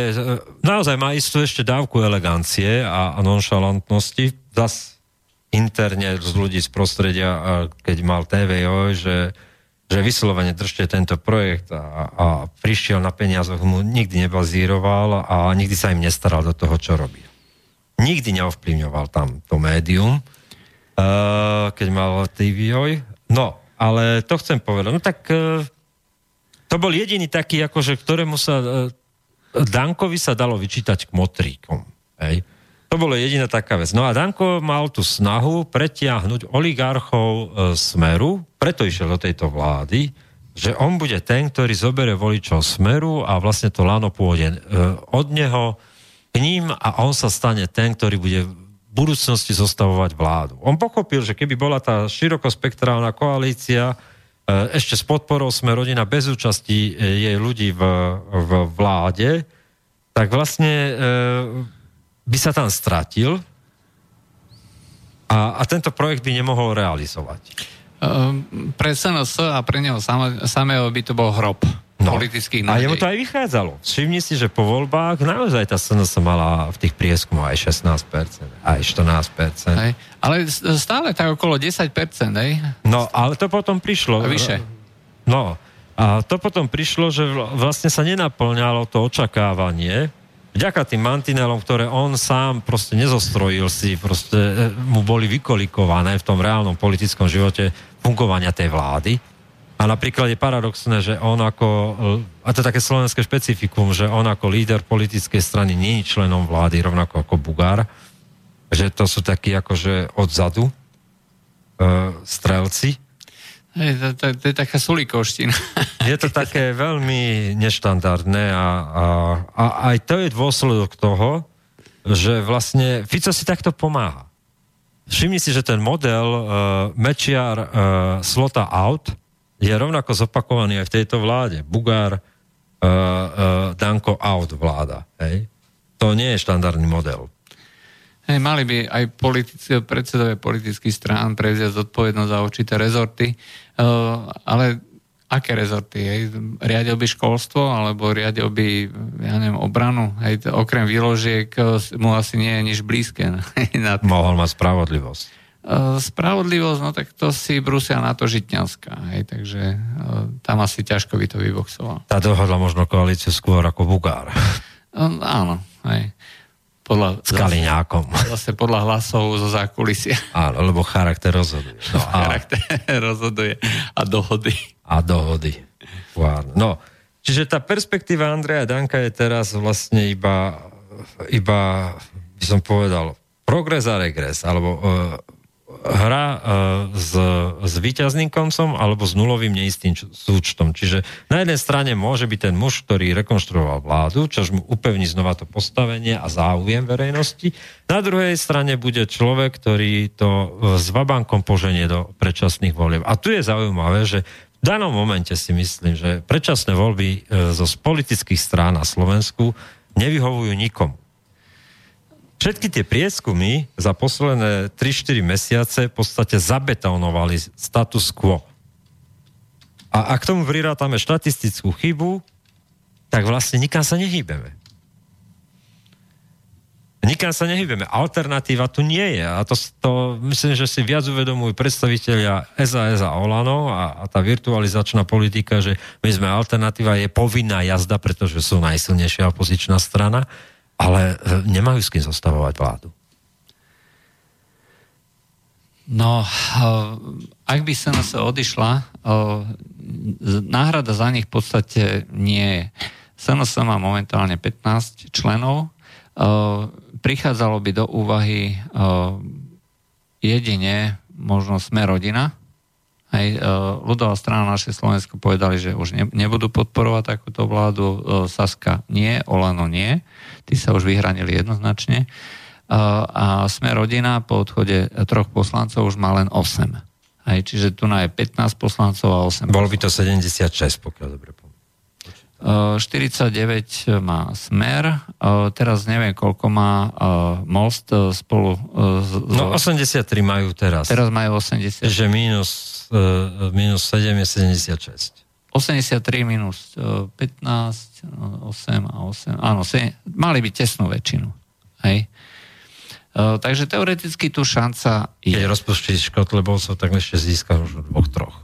Naozaj má istú ešte dávku elegancie a nonšalantnosti. Zas interne z ľudí z prostredia, keď mal té vé o, že, že vyslovene držte tento projekt a, a prišiel na peniazoch, mu nikdy nebazíroval a nikdy sa im nestaral do toho, čo robil. Nikdy neovplyvňoval tam to médium, e, keď mal té vé o. No, ale to chcem povedať. No tak to bol jediný taký, akože, ktorému sa Dankovi sa dalo vyčítať Kmotríkom. Hej. To bolo jediná taká vec. No a Danko mal tú snahu pretiahnuť oligarchov Smeru, preto išiel do tejto vlády, že on bude ten, ktorý zobere voličov Smeru a vlastne to lano pôjde od neho k ním a on sa stane ten, ktorý bude v budúcnosti zostavovať vládu. On pochopil, že keby bola tá širokospektrálna koalícia ešte s podporou Sme rodina bez účasti jej ľudí v, v vláde, tak vlastne e, by sa tam stratil a, a tento projekt by nemohol realizovať. Um, pre es en es a pre neho samého, samého by to bol hrob. No. Politických nádej. A jemu to aj vychádzalo. Všimni si, že po voľbách naozaj tá es en es mala v tých prieskumoch aj šestnásť percent, aj štrnásť percent. Hej. Ale stále tak okolo desať percent, hej? No, ale to potom prišlo. A vyše. No, a to potom prišlo, že vlastne sa nenaplňalo to očakávanie, vďaka tým mantinelom, ktoré on sám proste nezostrojil si, proste mu boli vykolikované v tom reálnom politickom živote fungovania tej vlády. A napríklad je paradoxné, že on ako, a to je také slovenské špecifikum, že on ako líder politickej strany nie je členom vlády, rovnako ako Bugár, že to sú takí akože odzadu e, strelci. Je to, to, to je taká sulikovština. Je to také veľmi neštandardné a, a, a aj to je dôsledok toho, že vlastne Fico si takto pomáha. Všimni si, že ten model e, Mečiar e, Slota out je rovnako zopakovaný aj v tejto vláde. Bugár, uh, uh, Danko, out vláda. Hej? To nie je štandardný model. Hej, mali by aj politici, predsedové politických strán prevziať zodpovednosť za určité rezorty, uh, ale aké rezorty? Hej? Riadil by školstvo, alebo riadil by, ja neviem, obranu? Hej? Okrem výložiek mu asi nie je nič blízke. Na mohol mať spravodlivosť. Spravodlivosť, no tak to si brúsia na to Žitňanská, hej, takže tam asi ťažko by to vyboxoval. Tá dohodla možno koalíciu skôr ako Bugár. No, áno, hej. Podľa, s Kaliňákom. Zase podľa hlasov zo zákulisia. Áno, lebo charakter rozhoduje. No, charakter rozhoduje a dohody. A dohody. Wow. No, čiže tá perspektíva Andreja Danka je teraz vlastne iba, iba by som povedal, progres a regres, alebo hra e, s, s výťazným koncom alebo s nulovým neistým č- súčtom. Čiže na jednej strane môže byť ten muž, ktorý rekonštruoval vládu, čož mu upevní znova to postavenie a záujem verejnosti. Na druhej strane bude človek, ktorý to e, s vabankom poženie do predčasných volieb. A tu je zaujímavé, že v danom momente si myslím, že predčasné voľby e, zo politických strán na Slovensku nevyhovujú nikomu. Všetky tie prieskumy za posledné tri štyri mesiace v podstate zabetonovali status quo. A ak tomu prirátame štatistickú chybu, tak vlastne nikam sa nehýbeme. Nikam sa nehýbeme. Alternatíva tu nie je. A to, to myslím, že si viac uvedomujú predstavitelia es a es a Olano a, a tá virtualizačná politika, že my sme alternatíva, je povinná jazda, pretože sú najsilnejšia opozičná strana. Ale nemajú s kým zostavovať vládu. No, ak by sa nás odišla, náhrada za nich v podstate nie je. es en es má momentálne pätnásť členov. Prichádzalo by do úvahy jedine možno Sme rodina. Aj ľudová strana Naše Slovensko povedali, že už nebudú podporovať takúto vládu. Saska nie, Olano nie. Tí sa už vyhranili jednoznačne. A Sme rodina po odchode troch poslancov už má len osem. Aj, čiže tu na je pätnásť poslancov a osem. Bolo by to sedemdesiatšesť, pokiaľ dobre poviem. štyridsaťdeväť má Smer, teraz neviem, koľko má Most spolu... No osemdesiattri majú teraz. Teraz majú osemdesiat. Že minus, minus sedem je sedemdesiatšesť. osemdesiattri minus pätnásť, osem a osem, áno, sedem, mali by tesnú väčšinu. Hej. Takže teoreticky tu šanca je. Keď rozpustíš Kotlebovcov, tak ešte získaš už dvoch, troch.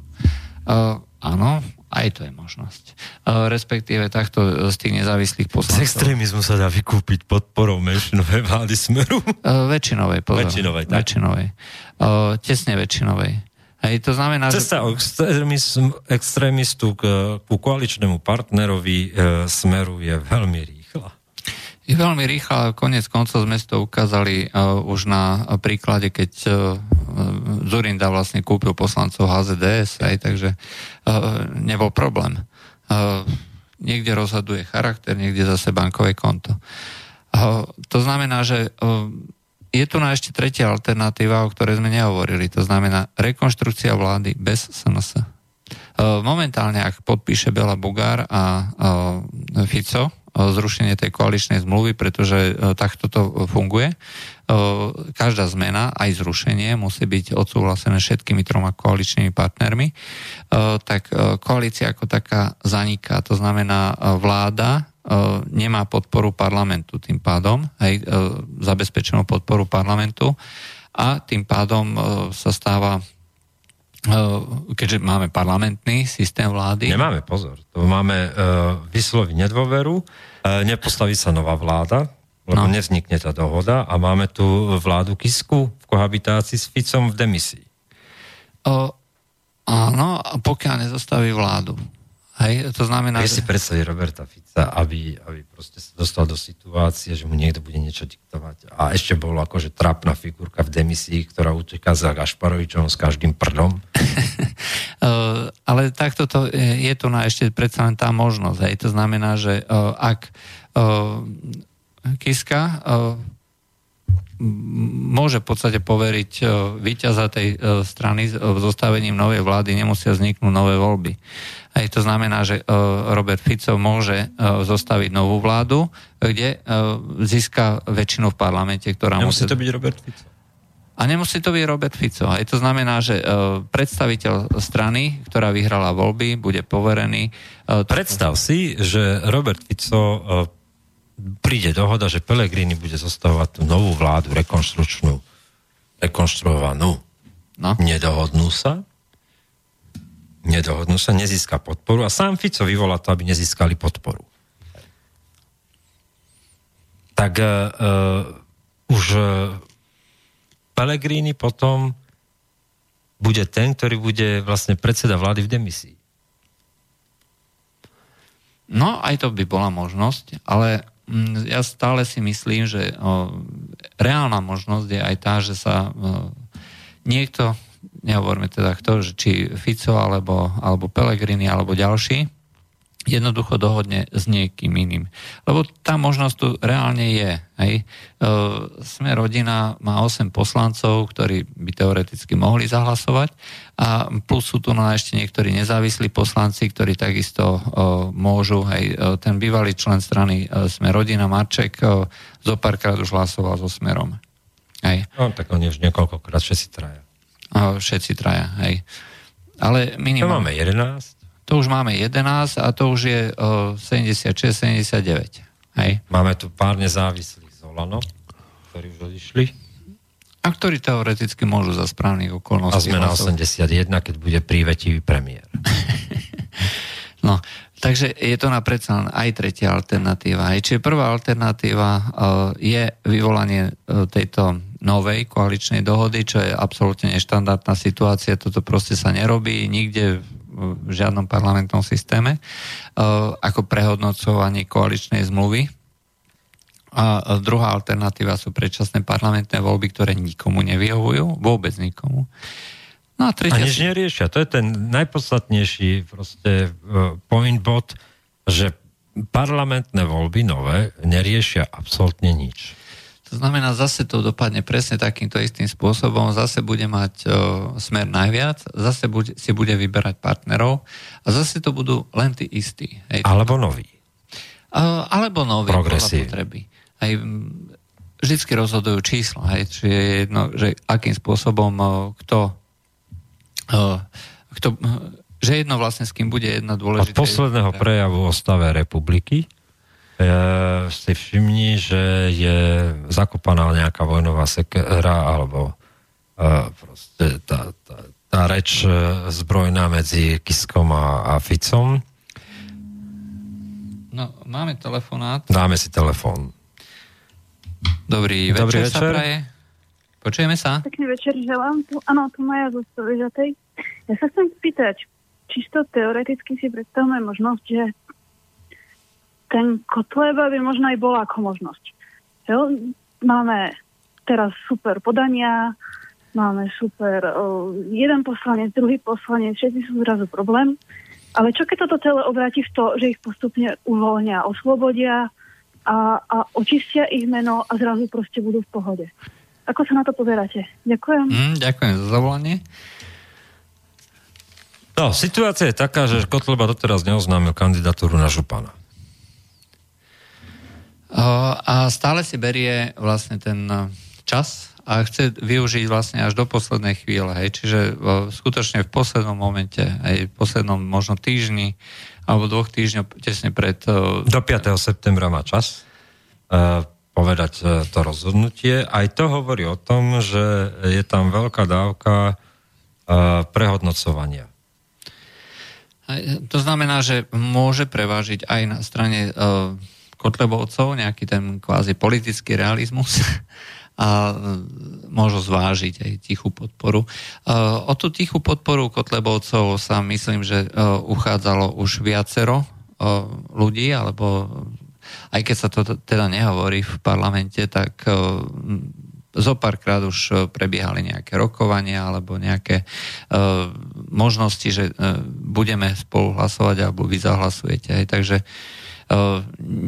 Áno, aj to je možnosť. Respektíve takto z tých nezávislých poslancov. Z extrémizmu sa dá vykúpiť podporou menšinovej vlády Smeru? Väčšinovej, pozor. Väčšinovej, tak? Väčšinovej. Tesne väčšinovej. Hej, to znamená, cesta že... extrémistu k, k koaličnému partnerovi Smeru je veľmi rýchla. Je veľmi rýchla, koniec koncov sme to ukázali uh, už na príklade, keď uh, Zurinda vlastne kúpil poslancov há zet dé es, aj, takže uh, nebol problém. Uh, niekde rozhoduje charakter, niekde zase bankové konto. Uh, to znamená, že uh, je tu na ešte tretia alternatíva, o ktorej sme nehovorili, to znamená rekonštrukcia vlády bez es en es. Uh, momentálne, ak podpíše Bela Bugár a uh, Fico, zrušenie tej koaličnej zmluvy, pretože takto to funguje. Každá zmena, aj zrušenie, musí byť odsúhlasené všetkými troma koaličnými partnermi, tak koalícia ako taká zaniká. To znamená, vláda nemá podporu parlamentu tým pádom, aj zabezpečenú podporu parlamentu a tým pádom sa stáva, keďže máme parlamentný systém vlády... Nemáme, pozor, to máme vysloviť nedôveru, nepostaví sa nová vláda, lebo no. nevznikne tá dohoda a máme tu vládu Kisku v kohabitácii s Ficom v demisii. O, áno, pokiaľ nezostaví vládu. Hej, to znamená... Keď si predstaví Roberta Fica, aby, aby proste sa dostal do situácie, že mu niekto bude niečo diktovať. A ešte bol akože trápna figurka v demisii, ktorá uteká za Gašparovičom s každým prdom. Ale takto to je tu na ešte predsa len tá možnosť. Hej. To znamená, že ak... Kiska uh, môže v podstate poveriť uh, víťaza tej uh, strany s uh, zostavením novej vlády, nemusia vzniknúť nové voľby. Aj to znamená, že uh, Robert Fico môže uh, zostaviť novú vládu, kde uh, získa väčšinu v parlamente, ktorá... Nemusí musí... to byť Robert Fico. A nemusí to byť Robert Fico. Aj to znamená, že predstaviteľ strany, ktorá vyhrala voľby, bude poverený... Uh, Predstav to... si, že Robert Fico... Uh, príde dohoda, že Pellegrini bude zostavovať tú novú vládu, rekonštručnú, rekonštruovanú. No. Nedohodnú sa, nedohodnú sa, nezíska podporu a sám Fico vyvolá to, aby nezískali podporu. Tak uh, už Pellegrini potom bude ten, ktorý bude vlastne predseda vlády v demisii. No, aj to by bola možnosť, ale ja stále si myslím, že reálna možnosť je aj tá, že sa niekto, nehovorme teda kto, či Fico, alebo, alebo Pellegrini, alebo ďalší, jednoducho dohodne s niekým iným. Lebo tá možnosť tu reálne je. Hej. Sme rodina, má osem poslancov, ktorí by teoreticky mohli zahlasovať a plus sú tu no, ešte niektorí nezávislí poslanci, ktorí takisto uh, môžu. Hej. Ten bývalý člen strany uh, Sme rodina, Marček, uh, zopárkrát už hlasoval so Smerom. Hej. No, tak on je už niekoľkokrát, všetci traja. Uh, všetci traja, hej. Ale minimálne... To máme jedenásť. To už máme jedenásť a to už je sedemdesiatšesť sedemdesiatdeväť. Hej. Máme tu pár nezávislých z Olano, ktorí už odišli. A ktorí teoreticky môžu za správnych okolností. A sme na osemdesiatjeden, keď bude prívetivý premiér. No, takže je to na predsa aj tretia alternatíva. Aj, čiže prvá alternatíva je vyvolanie tejto novej koaličnej dohody, čo je absolútne neštandardná situácia. Toto proste sa nerobí nikde v žiadnom parlamentnom systéme, ako prehodnocovanie koaličnej zmluvy. A druhá alternatíva sú predčasné parlamentné voľby, ktoré nikomu nevyhovujú, vôbec nikomu. No a tretia... A nič neriešia. To je ten najpodstatnejší proste point bod, že parlamentné voľby nové neriešia absolútne nič. To znamená, zase to dopadne presne takýmto istým spôsobom, zase bude mať o, Smer najviac, zase bude, si bude vyberať partnerov a zase to budú len tí istí. Hej, alebo noví. A, alebo noví. Progresívne. Potreby. Aj, vždycky rozhodujú číslo. Hej, čiže je jedno, že akým spôsobom o, kto... O, kto že jedno vlastne s kým bude jedna dôležitá... Od posledného prejavu o stave republiky E, si všimni, že je zakopaná nejaká vojnová sekera alebo e, proste tá, tá, tá reč zbrojná medzi Kiskom a, a Ficom. No, máme telefonát. Dáme si telefón. Dobrý, Dobrý večer, večer sa praje. Počujeme sa. Pekný večer, želám. Áno, tu Maja zo Stovežatej. Ja sa chcem spýtať, čisto teoreticky si predstavme možnosť, že ten Kotleba by možno aj bola ako možnosť. Jo? Máme teraz super podania, máme super oh, jeden poslanec, druhý poslanec, všetci sú zrazu problém, ale čo keď toto celé obráti v to, že ich postupne uvoľnia, oslobodia a, a očistia ich meno a zrazu proste budú v pohode. Ako sa na to pozeráte? Ďakujem. Mm, ďakujem za zavolanie. No, situácia je taká, že Kotleba doteraz neoznámil kandidatúru na župana. A stále si berie vlastne ten čas a chce využiť vlastne až do poslednej chvíle. Hej. Čiže skutočne v poslednom momente, aj v poslednom možno týždni alebo dvoch týždňov tesne pred... Do piateho septembra má čas povedať to rozhodnutie. Aj to hovorí o tom, že je tam veľká dávka prehodnocovania. To znamená, že môže prevážiť aj na strane Kotlebovcov nejaký ten kvázi politický realizmus a môžu zvážiť aj tichú podporu. O tú tichú podporu Kotlebovcov sa myslím, že uchádzalo už viacero ľudí, alebo aj keď sa to teda nehovorí v parlamente, tak zopárkrát už prebiehali nejaké rokovania alebo nejaké e, možnosti, že e, budeme spolu hlasovať alebo vy zahlasujete. Hej. Takže e,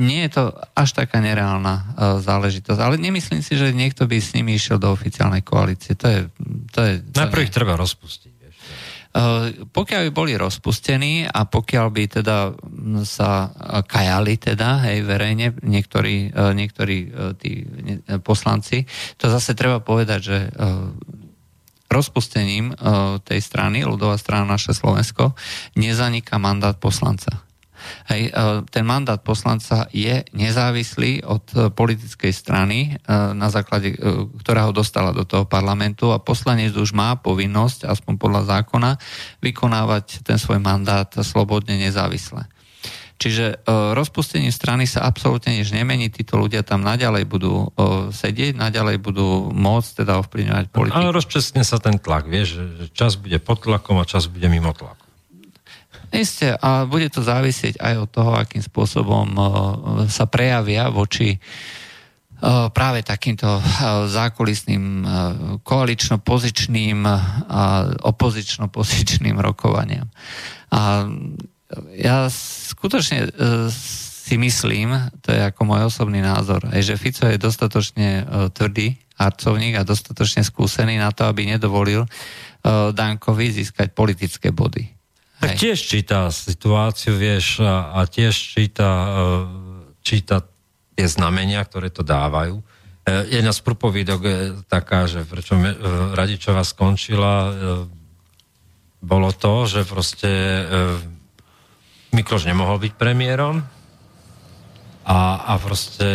nie je to až taká nereálna e, záležitosť. Ale nemyslím si, že niekto by s nimi išiel do oficiálnej koalície. To je... To je to Najprv ich treba rozpustiť. Ešte. E, pokiaľ by boli rozpustení a pokiaľ by teda sa kajali teda, hej, verejne niektorí, e, niektorí e, tí e, poslanci, to zase treba povedať, že e, rozpustením e, tej strany, ľudová strana Naše Slovensko, nezaniká mandát poslanca. Hej, ten mandát poslanca je nezávislý od politickej strany, na základe ktorá ho dostala do toho parlamentu, a poslanec už má povinnosť, aspoň podľa zákona, vykonávať ten svoj mandát slobodne, nezávisle. Čiže rozpustením strany sa absolútne nič nemení, títo ľudia tam naďalej budú sedieť, naďalej budú môcť teda ovplyvňovať politiku. Ale rozčestne sa ten tlak, vieš, že čas bude pod tlakom a čas bude mimo tlaku. Isté, a bude to závisieť aj od toho, akým spôsobom sa prejavia voči práve takýmto zákulisným koalično-pozičným a opozično-pozičným rokovaniam. A ja skutočne si myslím, to je ako môj osobný názor, že Fico je dostatočne tvrdý harcovník a dostatočne skúsený na to, aby nedovolil Dankovi získať politické body. Tak tiež číta situáciu, vieš, a, a tiež číta, číta tie znamenia, ktoré to dávajú. Jedna z prúpovídok je taká, že prečo Radičová skončila, bolo to, že proste Mikloš nemohol byť premiérom a, a proste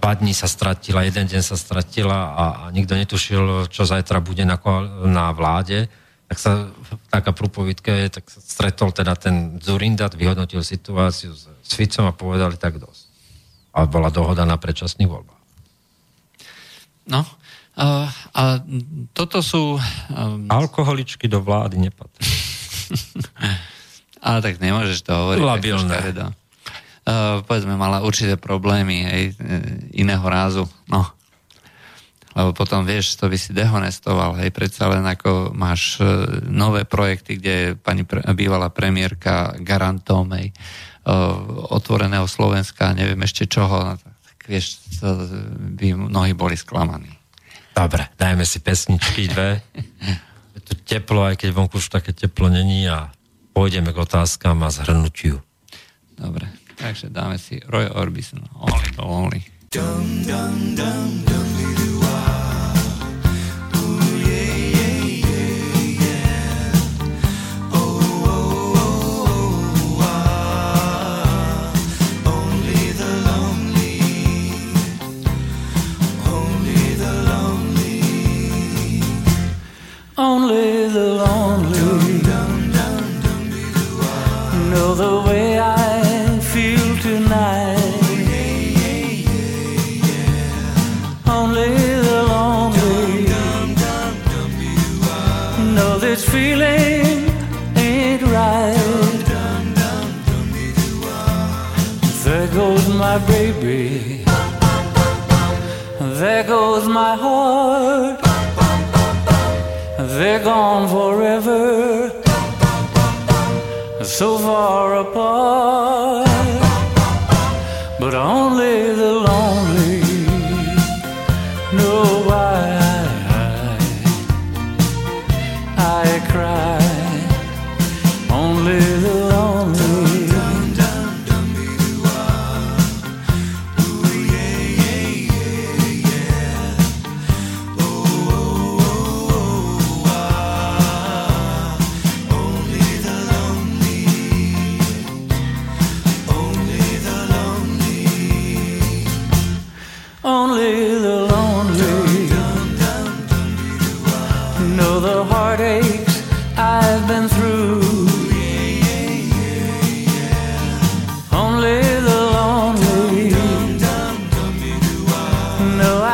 dva dní sa stratila, jeden deň sa stratila a, a nikto netušil, čo zajtra bude na, na vláde. Tak sa taká prúpovidka je, tak sa stretol teda ten Dzurindat, vyhodnotil situáciu s, s Ficom a povedali tak dosť. A bola dohoda na predčasných voľbách. No, uh, a toto sú... Um... Alkoholičky do vlády nepatrí. Ale tak nemôžeš to hovoriť. Labilné. Uh, povedzme, mala určité problémy, hej, iného rázu, no. Lebo potom, vieš, to by si dehonestoval, hej, predsa len ako máš nové projekty, kde je pani pre, bývalá premiérka garantom, hej, otvoreného Slovenska, neviem ešte čoho, tak vieš, to by mnohí boli sklamaní. Dobre, dajme si pesničky dve. Je tu teplo, aj keď vonku už také teplo není, a pôjdeme k otázkám a zhrnutiu. Dobre, takže dáme si Roy Orbison, Only to Only. Dum, dum, dum, dum. Only the lonely know the way I feel tonight. Only the lonely know this feeling ain't right. There goes my baby, there goes my heart. They're gone forever, so far apart. But only the lonely know why I, I cry. Only the lonely.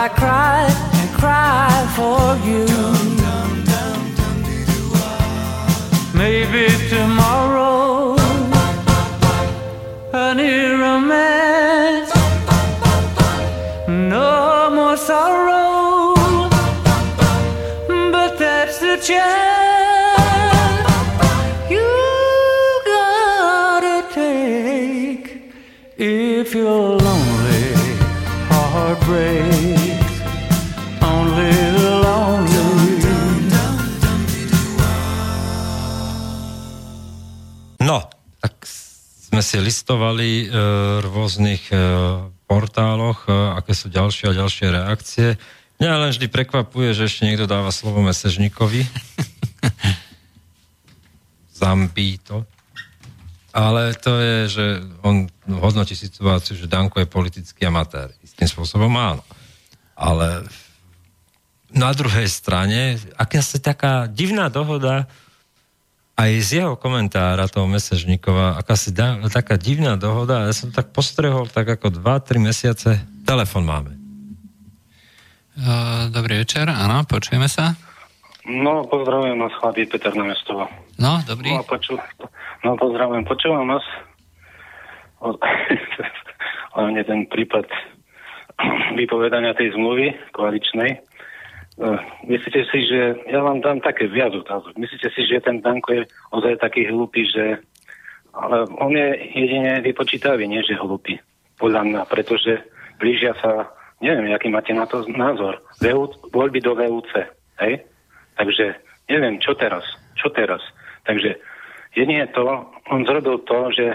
I cry and cry for you. Maybe tomorrow a new romance, no more sorrow, but that's the chance. If you're lonely, heart breaks. Only the lonely. No, tak sme si listovali v rôznych portáloch, aké sú ďalšie a ďalšie reakcie. Mňa len vždy prekvapuje, že ešte niekto dáva slovo mesežníkovi. Zambí to. Ale to je, že on hodnotí situáciu, že Danko je politický amatér. Istým spôsobom áno. Ale na druhej strane, aká sa taká divná dohoda, aj z jeho komentára toho Mesežníkova, aká si da, taká divná dohoda, ja som tak postrehol, tak ako dva tri mesiace, telefon máme. Dobrý večer, áno, počujeme sa. No, pozdravujem vás, chlapí, Peter na mestovo. No, dobrý. No, poču- no pozdravujem, počúvam vás. Hlavne ten prípad vypovedania tej zmluvy koaličnej. Myslíte si, že... Ja vám dám také viac otázok. Myslíte si, že ten Danko je ozaj taký hlúpy, že... Ale on je jedine vypočítavý, nie že hlúpy. Podľa mňa, pretože blížia sa... Neviem, aký máte na to názor. Voľby do vé ú cé, hej? Takže neviem, čo teraz, čo teraz. Takže jedine to, on zrobil to, že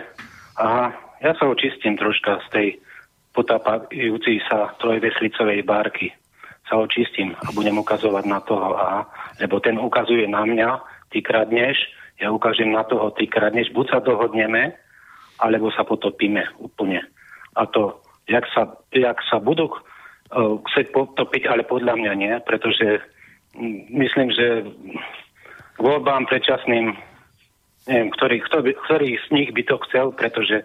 aha, ja sa očistím troška z tej potápajúcej sa trojveslicovej bárky. Sa očistím a budem ukazovať na toho, aha, lebo ten ukazuje na mňa, ty kradneš, ja ukážem na toho, ty kradneš, buď sa dohodneme, alebo sa potopíme úplne. A to, jak sa, jak sa budú uh, chcieť potopiť, ale podľa mňa nie, pretože myslím, že k voľbám predčasným, neviem, ktorý, kto by, ktorý z nich by to chcel, pretože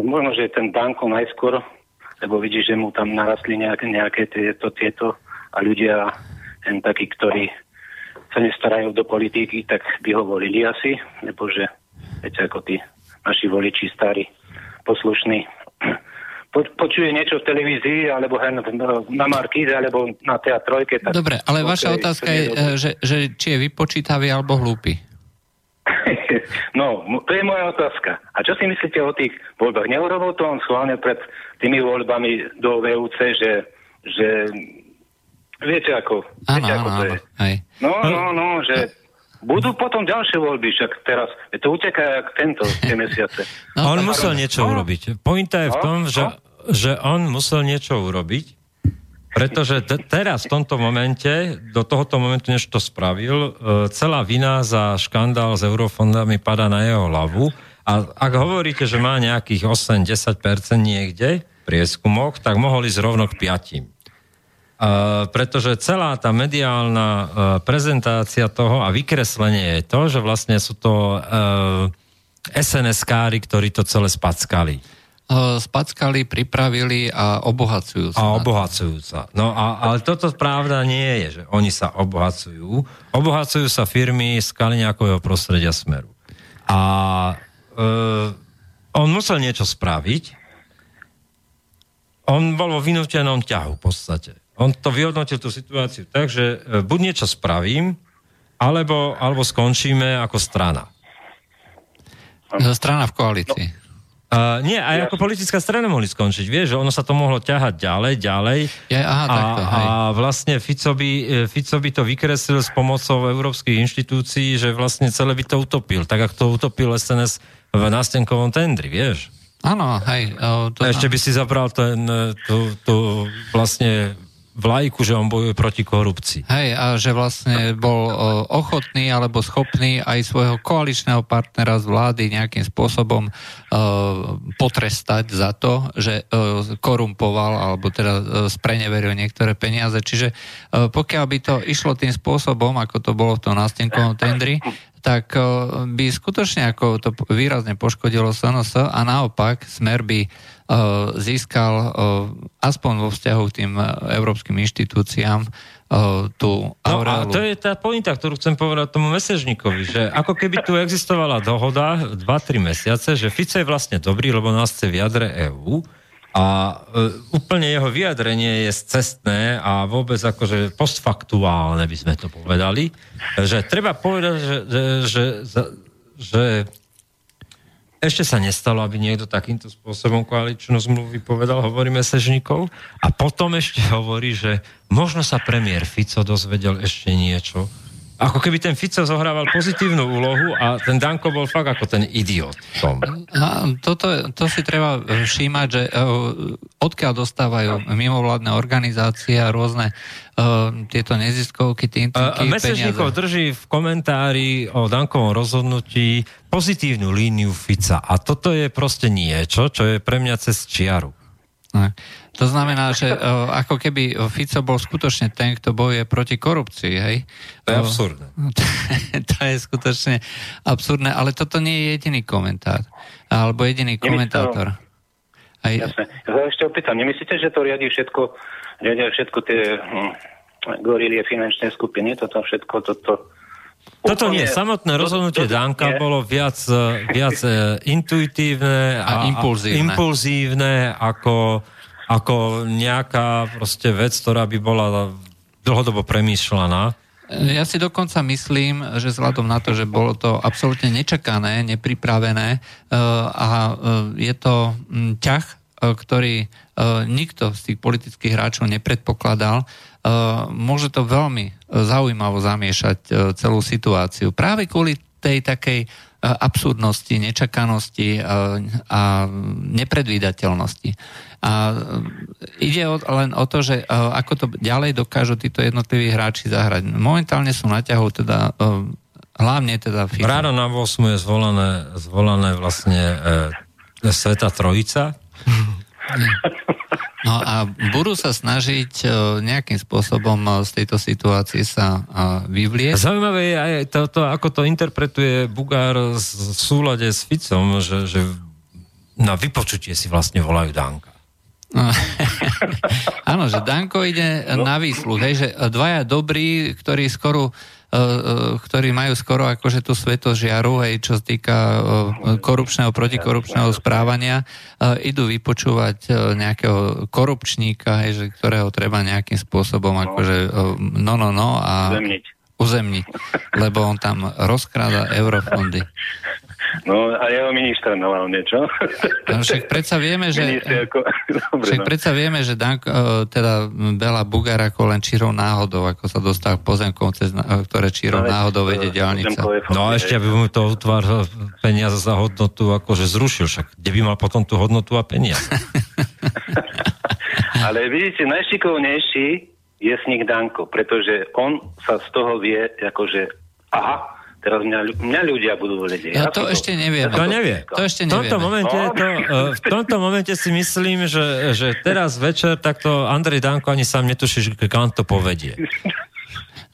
možno, že ten Danko najskôr, lebo vidí, že mu tam narastli nejaké, nejaké tieto, tieto a ľudia, ten takí, ktorí sa nestarajú do politiky, tak by ho volili asi, lebo že, viete, ako tí naši voliči starí, poslušní, počuje niečo v televízii, alebo na Markíze, alebo na té á trojke. Tak... Dobre, ale vaša okay, otázka je, že, že či je vypočítavý alebo hlúpy. No, to je moja otázka. A čo si myslíte o tých voľbách? Neurobil to on schválne pred tými voľbami do vé ú cé, že, že... viete ako, viete ano, ako ano, to je. Aj. No, no, no, že... Budú potom ďalšie voľby, však teraz to uteká tento, tie mesiace. No, on musel niečo urobiť. Pointa je v tom, že, že on musel niečo urobiť, pretože te, teraz v tomto momente, do tohoto momentu, než to spravil, celá vina za škandál s eurofondami padá na jeho hlavu. A ak hovoríte, že má nejakých osem až desať percent niekde v prieskumoch, tak mohol ísť rovno k piatim. Uh, pretože celá tá mediálna uh, prezentácia toho a vykreslenie je to, že vlastne sú to uh, es en eskári, ktorí to celé spackali. Uh, spackali, pripravili a obohacujú sa. A obohacujú sa. No a, ale toto pravda nie je, že oni sa obohacujú. Obohacujú sa firmy z Kaliňákového prostredia Smeru. A uh, on musel niečo spraviť. On bol vo vynútenom ťahu v podstate. On to vyhodnotil tú situáciu tak, že buď niečo spravím, alebo, alebo skončíme ako strana. Strana v koalícii. No. Uh, nie, aj ja ako som... politická strana mohli skončiť. Vieš, že ono sa to mohlo ťahať ďalej, ďalej. Ja, aha, a, takto, hej. A vlastne Fico by, Fico by to vykreslil s pomocou európskych inštitúcií, že vlastne celé by to utopil. Tak, ako to utopil es en es v nástenkovom tendri, vieš. Áno, hej. To... Ešte by si zabral ten, tú, tú vlastne... vlajku, že on bojuje proti korupcii. Hej, a že vlastne bol ochotný alebo schopný aj svojho koaličného partnera z vlády nejakým spôsobom uh, potrestať za to, že uh, korumpoval alebo teda uh, spreneveril niektoré peniaze. Čiže uh, pokiaľ by to išlo tým spôsobom, ako to bolo v tom nástenkovom tendri, tak by skutočne ako to výrazne poškodilo es en es a naopak Smer by získal aspoň vo vzťahu k tým európskym inštitúciám tú aureálu. No a to je tá pointa, ktorú chcem povedať tomu mesežníkovi, že ako keby tu existovala dohoda dva tri mesiace, že Fico je vlastne dobrý, lebo nás chce v jadre EÚ a úplne jeho vyjadrenie je scestné a vôbec akože postfaktuálne by sme to povedali, že treba povedať, že, že, že, že ešte sa nestalo, aby niekto takýmto spôsobom koaličnú zmluvu povedal, hovorí mesežníkov. A potom ešte hovorí, že možno sa premiér Fico dozvedel ešte niečo. Ako keby ten Fico zohrával pozitívnu úlohu a ten Danko bol fakt ako ten idiot v tom. A toto, to si treba všímať, že odkiaľ dostávajú mimovládne organizácie a rôzne tieto neziskovky, tým tým mesežníkov drží v komentári o Dankovom rozhodnutí pozitívnu líniu Fica. A toto je proste niečo, čo je pre mňa cez čiaru. Ne. To znamená, že ako keby Fico bol skutočne ten, kto bojuje proti korupcii, hej? To je absurdné. To, to je skutočne absurdné, ale toto nie je jediný komentár. Alebo jediný komentátor. Aj... Jasne. Ja sa ešte opýtam, nemyslíte, že to riadi všetko riadia všetko tie gorilie finančné skupiny, toto všetko, toto... Toto nie, samotné rozhodnutie Danka bolo viac, viac intuitívne a, a impulzívne. impulzívne ako, ako nejaká proste vec, ktorá by bola dlhodobo premýšľaná. Ja si dokonca myslím, že vzhľadom na to, že bolo to absolútne nečakané, nepripravené a je to ťah, ktorý nikto z tých politických hráčov nepredpokladal, môže to veľmi zaujímavo zamiešať celú situáciu. Práve kvôli tej takej absurdnosti, nečakanosti a nepredvídateľnosti. A ide len o to, že ako to ďalej dokážu títo jednotliví hráči zahrať. Momentálne sú na ťahu teda hlavne teda FIFA. Ráno na ôsmu je zvolané, zvolané vlastne e, Sveta Trojica. No a budú sa snažiť nejakým spôsobom z tejto situácie sa vyvlieť. Zaujímavé je aj toto, ako to interpretuje Bugár v súlade s Ficom, že, že na vypočutie si vlastne volajú Danka. Áno, že Danko ide na výsluh, hej, že dvaja dobrí, ktorí skoro ktorí majú skoro akože tú svetožiaru, hej, čo sa týka korupčného, protikorupčného správania, idú vypočúvať nejakého korupčníka, hej, že, ktorého treba nejakým spôsobom akože no, no, no a uzemniť, lebo on tam rozkráda eurofondy. No a jeho minister hlavne, čo? No, však predsa vieme, že ako... Dobre, však no. predsa vieme, že Dank, teda Bela Bugár ako len čirou náhodou, ako sa dostal k pozemkom, ktoré čirou no, náhodou vedie diaľnica. No a ešte, aby mu to utváral peniaze za hodnotu, akože zrušil, však kde by mal potom tú hodnotu a peniaze? Ale vidíte, najšikovnejší je s nich Danko, pretože on sa z toho vie, akože aha, teraz mňa, mňa ľudia budú voliť. Ja, ja to, to ešte neviem. To, to, nevie. to ešte nevieme. V tomto momente, to, v tomto momente si myslím, že, že teraz večer takto Andrej Danko ani sám netuší, kam to povedie.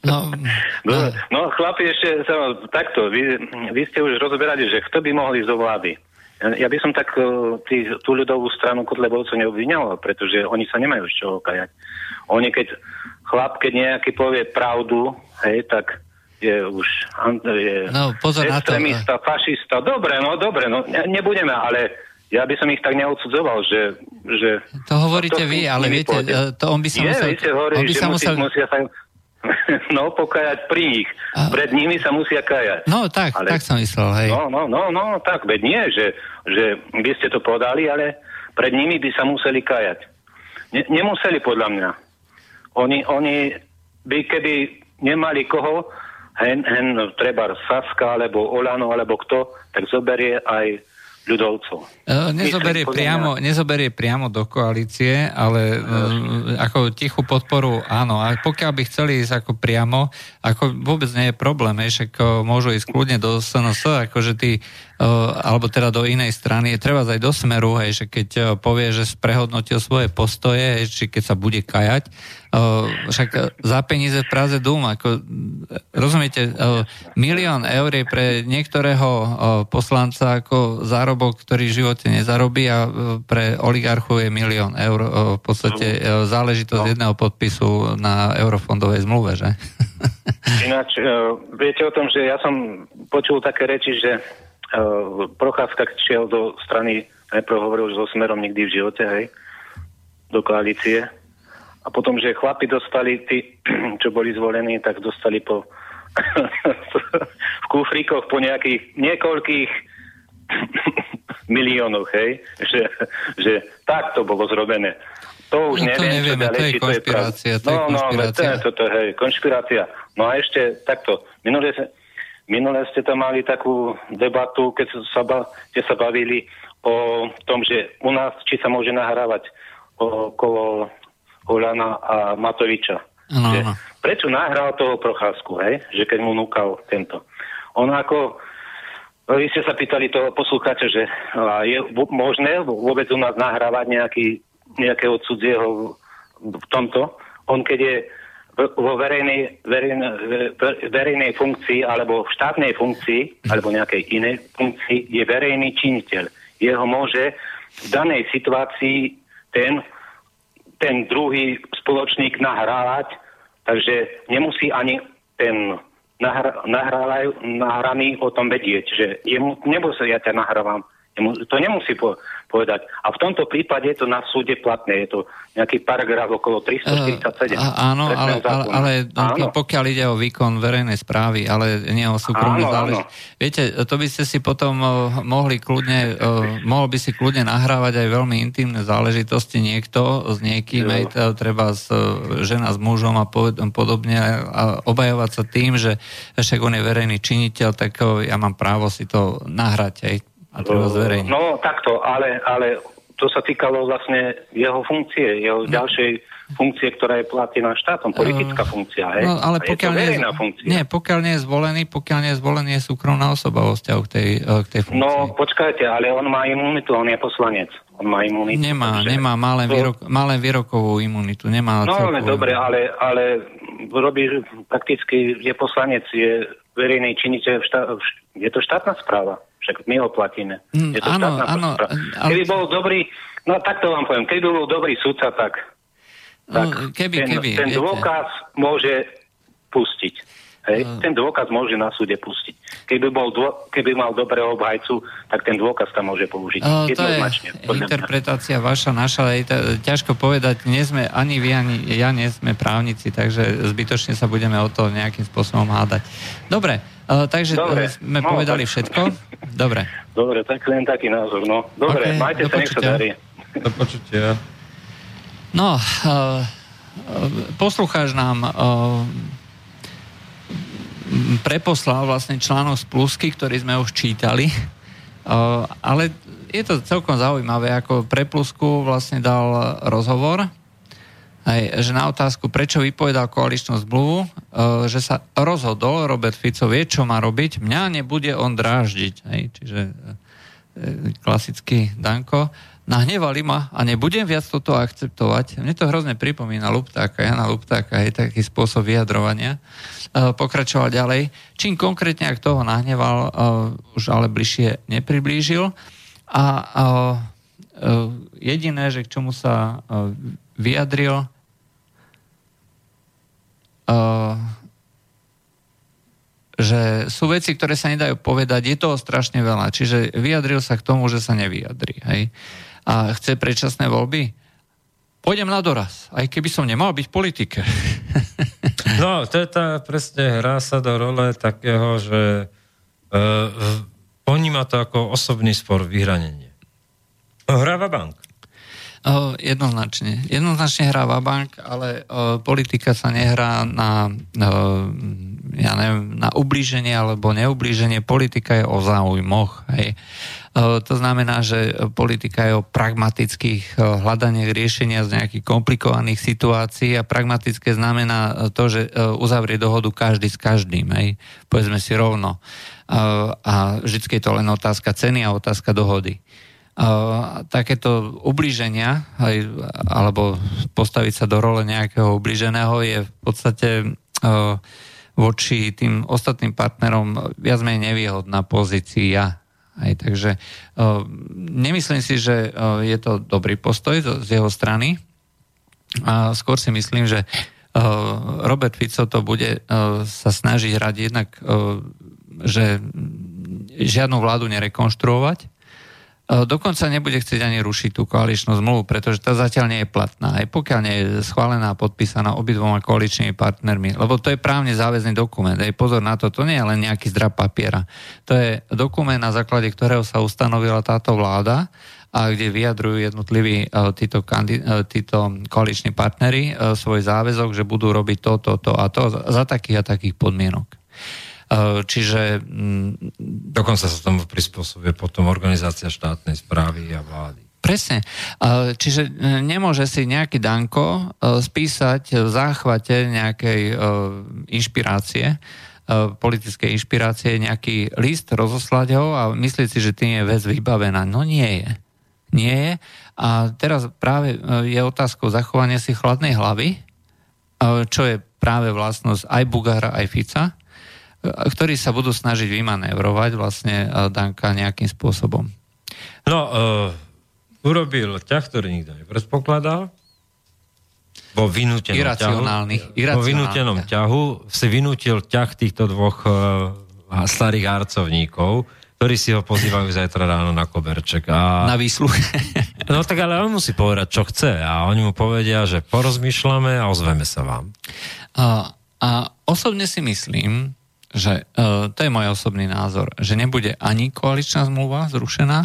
No, no. no chlapi, ešte takto. Vy, vy ste už rozoberali, že kto by mohol ísť do vlády. Ja by som tak tý, tú ľudovú stranu Kotlebovcov neobviňal, pretože oni sa nemajú z čoho kajať. Oni keď chlap, keď nejaký povie pravdu, hej, tak je už je no, extrémista, fašista. Dobre, no dobre, no nebudeme, ale ja by som ich tak neodsudzoval, že... že to hovoríte to, vy, ale viete, to on by sa je, musel... Je, vy ste hovorili, že musel... musia sa no, pokajať pri nich. A... Pred nimi sa musia kajať. No, tak, ale... tak som myslel, hej. No, no, no, no tak, veď nie, že, že vy ste to podali, ale pred nimi by sa museli kajať. Ne, nemuseli, podľa mňa. Oni, oni by, keby nemali koho... Hen, hen treba Saska, alebo Olano, alebo kto, tak zoberie aj ľudovcov. E, nezoberie, Myslím, priamo, nezoberie priamo do koalície, ale e, ako tichú podporu áno. A pokiaľ by chceli ísť ako priamo, ako vôbec nie je problém, však môžu ísť kľudne do es en es, akože tí e, alebo teda do inej strany, je treba aj do smeru, hej, že keď povie, že prehodnotil svoje postoje, hej, či keď sa bude kajať, však za peníze v Praze dům, ako, rozumiete, milión eur je pre niektorého poslanca ako zárobok, ktorý v živote nezarobí, a pre oligarchu je milión eur v podstate záležitosť no. jedného podpisu na eurofondovej zmluve, že? Ináč, viete o tom, že ja som počul také reči, že Procházka šiel do strany, najprv hovoril, že so Smerom nikdy v živote, hej, do koalície. A potom, že chlapi dostali, tí, čo boli zvolení, tak dostali po v kufríkoch po nejakých niekoľkých miliónoch, hej, že, že tak to bolo zrobené. To už no, neviem, to nevieme, čo ďalej, to je konšpirácia, to je No, no, to je toto, hej, konšpirácia. No a ešte takto, minulé sa Minulé ste tam mali takú debatu, keď sa, keď sa bavili o tom, že u nás, či sa môže nahrávať okolo Holana a Matoviča. No, že, no. Prečo nahral toho Procházku, hej? Že keď mu núkal tento. On ako, vy ste sa pýtali toho poslucháča, že je možné vôbec u nás nahrávať nejaký, nejakého cudzieho v tomto. On keď je vo verejnej, verejnej, verejnej funkcii alebo v štátnej funkcii alebo nejakej inej funkcii je verejný činiteľ. Jeho môže v danej situácii ten, ten druhý spoločník nahrávať, takže nemusí ani ten nahr, nahrávaj, nahraný o tom vedieť, že jemu nemusí, ja ťa nahrávam. To nemusí povedať. A v tomto prípade je to na súde platné. Je to nejaký paragraf okolo tristoštyridsaťsedem. A, áno, ale, ale, ale áno. Pokiaľ ide o výkon verejnej správy, ale nie o súkromné záležitosti. Viete, to by ste si potom mohli kľudne, mohol by si kľudne nahrávať aj veľmi intimné záležitosti. Niekto s niekým, aj treba s, žena s mužom a podobne, a obajovať sa tým, že však on je verejný činiteľ, tak ja mám právo si to nahrať aj. No takto, ale, ale to sa týkalo vlastne jeho funkcie, jeho no. ďalšej funkcie, ktorá je platená štátom, politická funkcia. Hej? No, ale pokiaľ je nie, funkcia. Nie, pokiaľ nie je zvolený, pokiaľ nie je zvolený, je súkromná osoba vo vzťahu k tej, k tej funkcii. No počkajte, ale on má imunitu, on je poslanec. On má imunitu. Nemá, že... nemá, má len, to... výrok, má len výrokovú imunitu. Nemá no ale dobre, ale, ale robí prakticky, je poslanec, je verejný činiteľ, štá... je to štátna správa. Však my ho platíme. Je to áno, áno. Ale... Keby bol dobrý, no takto vám poviem, keby bol dobrý sudca, tak, tak no, keby, ten, keby, ten dôkaz môže pustiť. Hej? No. Ten dôkaz môže na súde pustiť. Keby, bol dô, keby mal dobrého obhajcu, tak ten dôkaz tam môže použiť. No, to je interpretácia vaša, naša. Je to, ťažko povedať, nie sme, ani vy, ani ja nie sme právnici, takže zbytočne sa budeme o to nejakým spôsobom hádať. Dobre. Uh, takže Dobre. sme no, povedali tak... všetko. Dobre. Dobre, tak len taký názor, no. Dobre, okay, majte sa, nech sa darí. Do počutia. No, uh, poslucháč nám uh, preposlal vlastne článok z Plusky, ktorý sme už čítali, uh, ale je to celkom zaujímavé, ako pre Plusku vlastne dal rozhovor, aj, že na otázku, prečo vypovedal koaličnú zmluvu, že sa rozhodol, Robert Fico vie, čo má robiť, mňa nebude on dráždiť. Hej, čiže klasický Danko. Nahnevali ma a nebudem viac toto akceptovať. Mne to hrozne pripomína Luptáka, Jana Luptáka, je taký spôsob vyjadrovania. Pokračoval ďalej. Čím konkrétne, ak toho nahneval, už ale bližšie nepriblížil. A jediné, že k čomu sa vyjadril, Uh, že sú veci, ktoré sa nedajú povedať, je toho strašne veľa. Čiže vyjadril sa k tomu, že sa nevyjadrí. Hej? A chce predčasné voľby? Pôjdem na doraz, aj keby som nemal byť v politike. No, to je tá presne, hrá sa do role takého, že uh, poníma to ako osobný spor, vyhranenie. Hráva bank. Uh, jednoznačne. Jednoznačne hrá vabank, ale uh, politika sa nehrá na, uh, ja neviem, na ublíženie alebo neublíženie. Politika je o záujmoch. Hej. To znamená, že politika je o pragmatických hľadaniach riešenia z nejakých komplikovaných situácií a pragmatické znamená to, že uzavrie dohodu každý s každým. Hej. Povedzme si rovno. A vždycky je to len otázka ceny a otázka dohody. Uh, takéto ublíženia aj, alebo postaviť sa do role nejakého ublíženého je v podstate uh, voči tým ostatným partnerom viac menej nevýhodná pozícia. Aj, takže uh, nemyslím si, že uh, je to dobrý postoj to, z jeho strany. A skôr si myslím, že uh, Robert Fico to bude uh, sa snažiť radiť jednak, uh, že žiadnu vládu nerekonštruovať. Dokonca nebude chcieť ani rušiť tú koaličnú zmluvu, pretože tá zatiaľ nie je platná, aj pokiaľ nie je schválená a podpísaná obidvoma koaličnými partnermi, lebo to je právne záväzný dokument. Aj pozor na to, to nie je len nejaký zdrab papiera. To je dokument, na základe ktorého sa ustanovila táto vláda a kde vyjadrujú jednotliví títo, títo koaliční partneri svoj záväzok, že budú robiť to, to, to a to za takých a takých podmienok. Čiže... Dokonca sa tomu prispôsobuje potom organizácia štátnej správy a vlády. Presne. Čiže nemôže si nejaký Danko spísať v záchvate nejakej inšpirácie, politickej inšpirácie, nejaký list, rozoslať ho a myslieť si, že tým je vec vybavená. No nie je. Nie je. A teraz práve je otázkou zachovania si chladnej hlavy, čo je práve vlastnosť aj Bugára, aj Fica, ktorí sa budú snažiť vymanévrovať vlastne Danka nejakým spôsobom. No, uh, urobil ťah, ktorý nikto nepredpokladal. Vo vynútenom iracionálnych, ťahu. Iracionálnych. Vo vynútenom ťahu si vynútil ťah týchto dvoch uh, starých harcovníkov, ktorí si ho pozývajú zajtra ráno na koberček. A... Na výsluch. No tak ale on musí povedať, čo chce. A oni mu povedia, že porozmýšľame a ozveme sa vám. Uh, a osobne si myslím, že to je môj osobný názor, že nebude ani koaličná zmluva zrušená,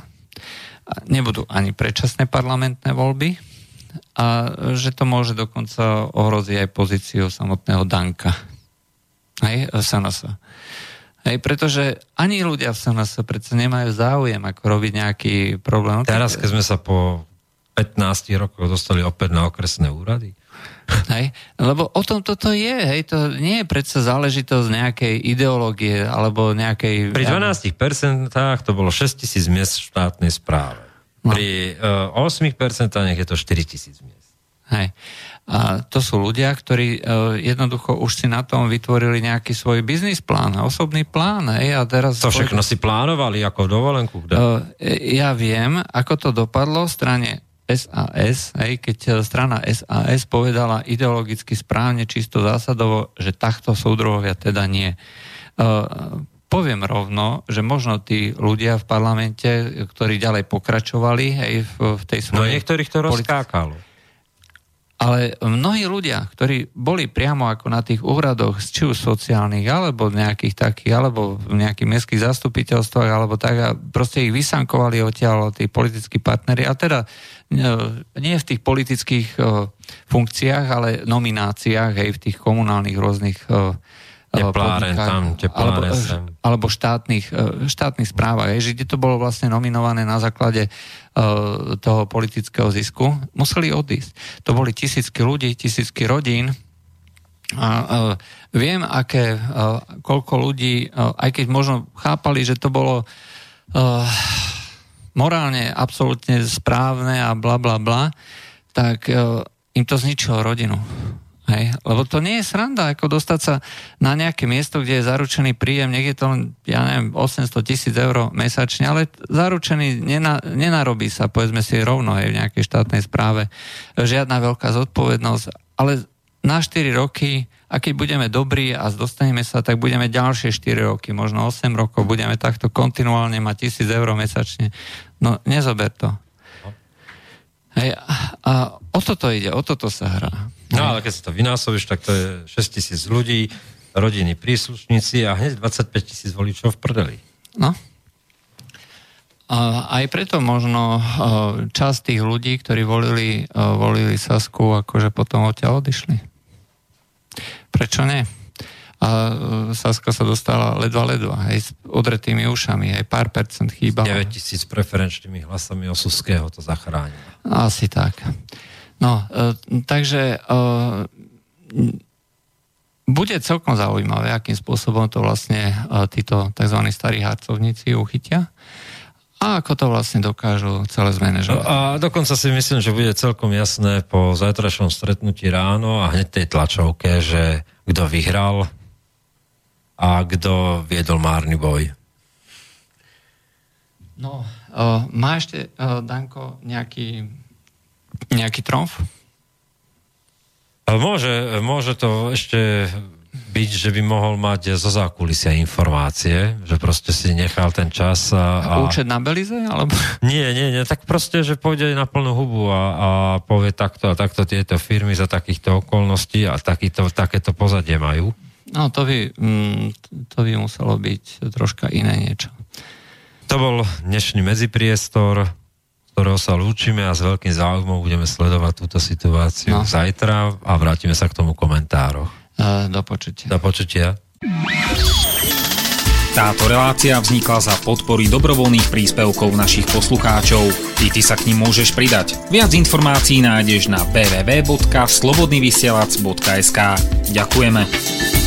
nebudú ani predčasné parlamentné voľby a že to môže dokonca ohroziť aj pozíciu samotného Danka. Hej, es en es. Hej, pretože ani ľudia v es en es predsa nemajú záujem, ako robiť nejaký problém. Teraz, keď sme sa po pätnástich rokoch dostali opäť na okresné úrady, hej? Lebo o tom toto je, hej? To nie je predsa záležitosť nejakej ideológie alebo nejakej... Pri dvanástich percentách to bolo šesťtisíc miest v štátnej správe. No. Pri uh, ôsmich percentách je to štyritisíc miest. Hej. A to sú ľudia, ktorí uh, jednoducho už si na tom vytvorili nejaký svoj biznis plán, osobný plán. Hej? A teraz to všetko si plánovali ako dovolenku. Uh, ja viem, ako to dopadlo v strane es a es, hej, keď strana es a es povedala ideologicky správne, čisto zásadovo, že takto súdruhovia teda nie. E, poviem rovno, že možno tí ľudia v parlamente, ktorí ďalej pokračovali, hej, v, v tej svojej... No niektorých to politi- rozkákalo. Ale mnohí ľudia, ktorí boli priamo ako na tých úradoch, či už sociálnych, alebo nejakých takých, alebo v nejakých mestských zastupiteľstvách, alebo tak, a proste ich vysankovali odtiaľ tí politickí partneri, a teda nie v tých politických funkciách, ale nomináciách, hej, v tých komunálnych rôznych tepláren tam, tepláren alebo, sem. Alebo štátnych, štátnych správach, hej, že kde to bolo vlastne nominované na základe toho politického zisku, museli odísť. To boli tisícky ľudí, tisícky rodín. A, a viem, aké, a, koľko ľudí, a, aj keď možno chápali, že to bolo a, morálne absolútne správne a bla, bla, bla, tak a, im to zničilo rodinu. Hej? Lebo to nie je sranda, ako dostať sa na nejaké miesto, kde je zaručený príjem, niekde to, ja neviem, osemsto tisíc eur mesačne, ale zaručený nena, nenarobí sa, povedzme si rovno, aj v nejakej štátnej správe, žiadna veľká zodpovednosť, ale na štyri roky, a keď budeme dobrí a dostaneme sa, tak budeme ďalšie štyri roky, možno osem rokov, budeme takto kontinuálne mať tisíc eur mesačne. No, nezober to. Hej, a o toto ide, o toto sa hrá. No ale keď sa to vynásobíš, tak to je šesť tisíc ľudí, rodiny, príslušníci a hneď dvadsaťpäť tisíc voličov v prdeli. No. A aj preto možno časť tých ľudí, ktorí volili, volili Sasku, akože potom odtiaľ odišli. Prečo nie? A a Saska sa dostala ledva, ledva, hej, s odretými ušami, hej, pár percent chýbalo. deväťtisíc preferenčnými hlasami Osuského to zachránilo. Asi tak. No, e, takže e, bude celkom zaujímavé, akým spôsobom to vlastne e, títo tzv. Starí harcovníci uchytia a ako to vlastne dokážu celé zmanéžovať. No a dokonca si myslím, že bude celkom jasné po zajtrajšom stretnutí ráno a hneď tej tlačovke, že kto vyhral a kto viedol márny boj. No, o, má ešte, o, Danko, nejaký, nejaký tromf? Môže, môže to ešte byť, že by mohol mať zo zákulisia informácie, že proste si nechal ten čas a... a... Účet na Belize? Alebo... Nie, nie, nie, tak proste, že pôjde na plnú hubu a, a povie takto a takto tieto firmy za takýchto okolností a takýto, takéto pozadie majú. No, to by, to by muselo byť troška iné niečo. To bol dnešný medzipriestor, z ktorého sa lúčime a s veľkým záujmom budeme sledovať túto situáciu no. zajtra a vrátime sa k tomu komentároch. Do počutia. Do počutia. Táto relácia vznikla za podpory dobrovoľných príspevkov našich poslucháčov. Ty, ty sa k nim môžeš pridať. Viac informácií nájdeš na w w w bodka slobodnyvysielac bodka es ká. Ďakujeme.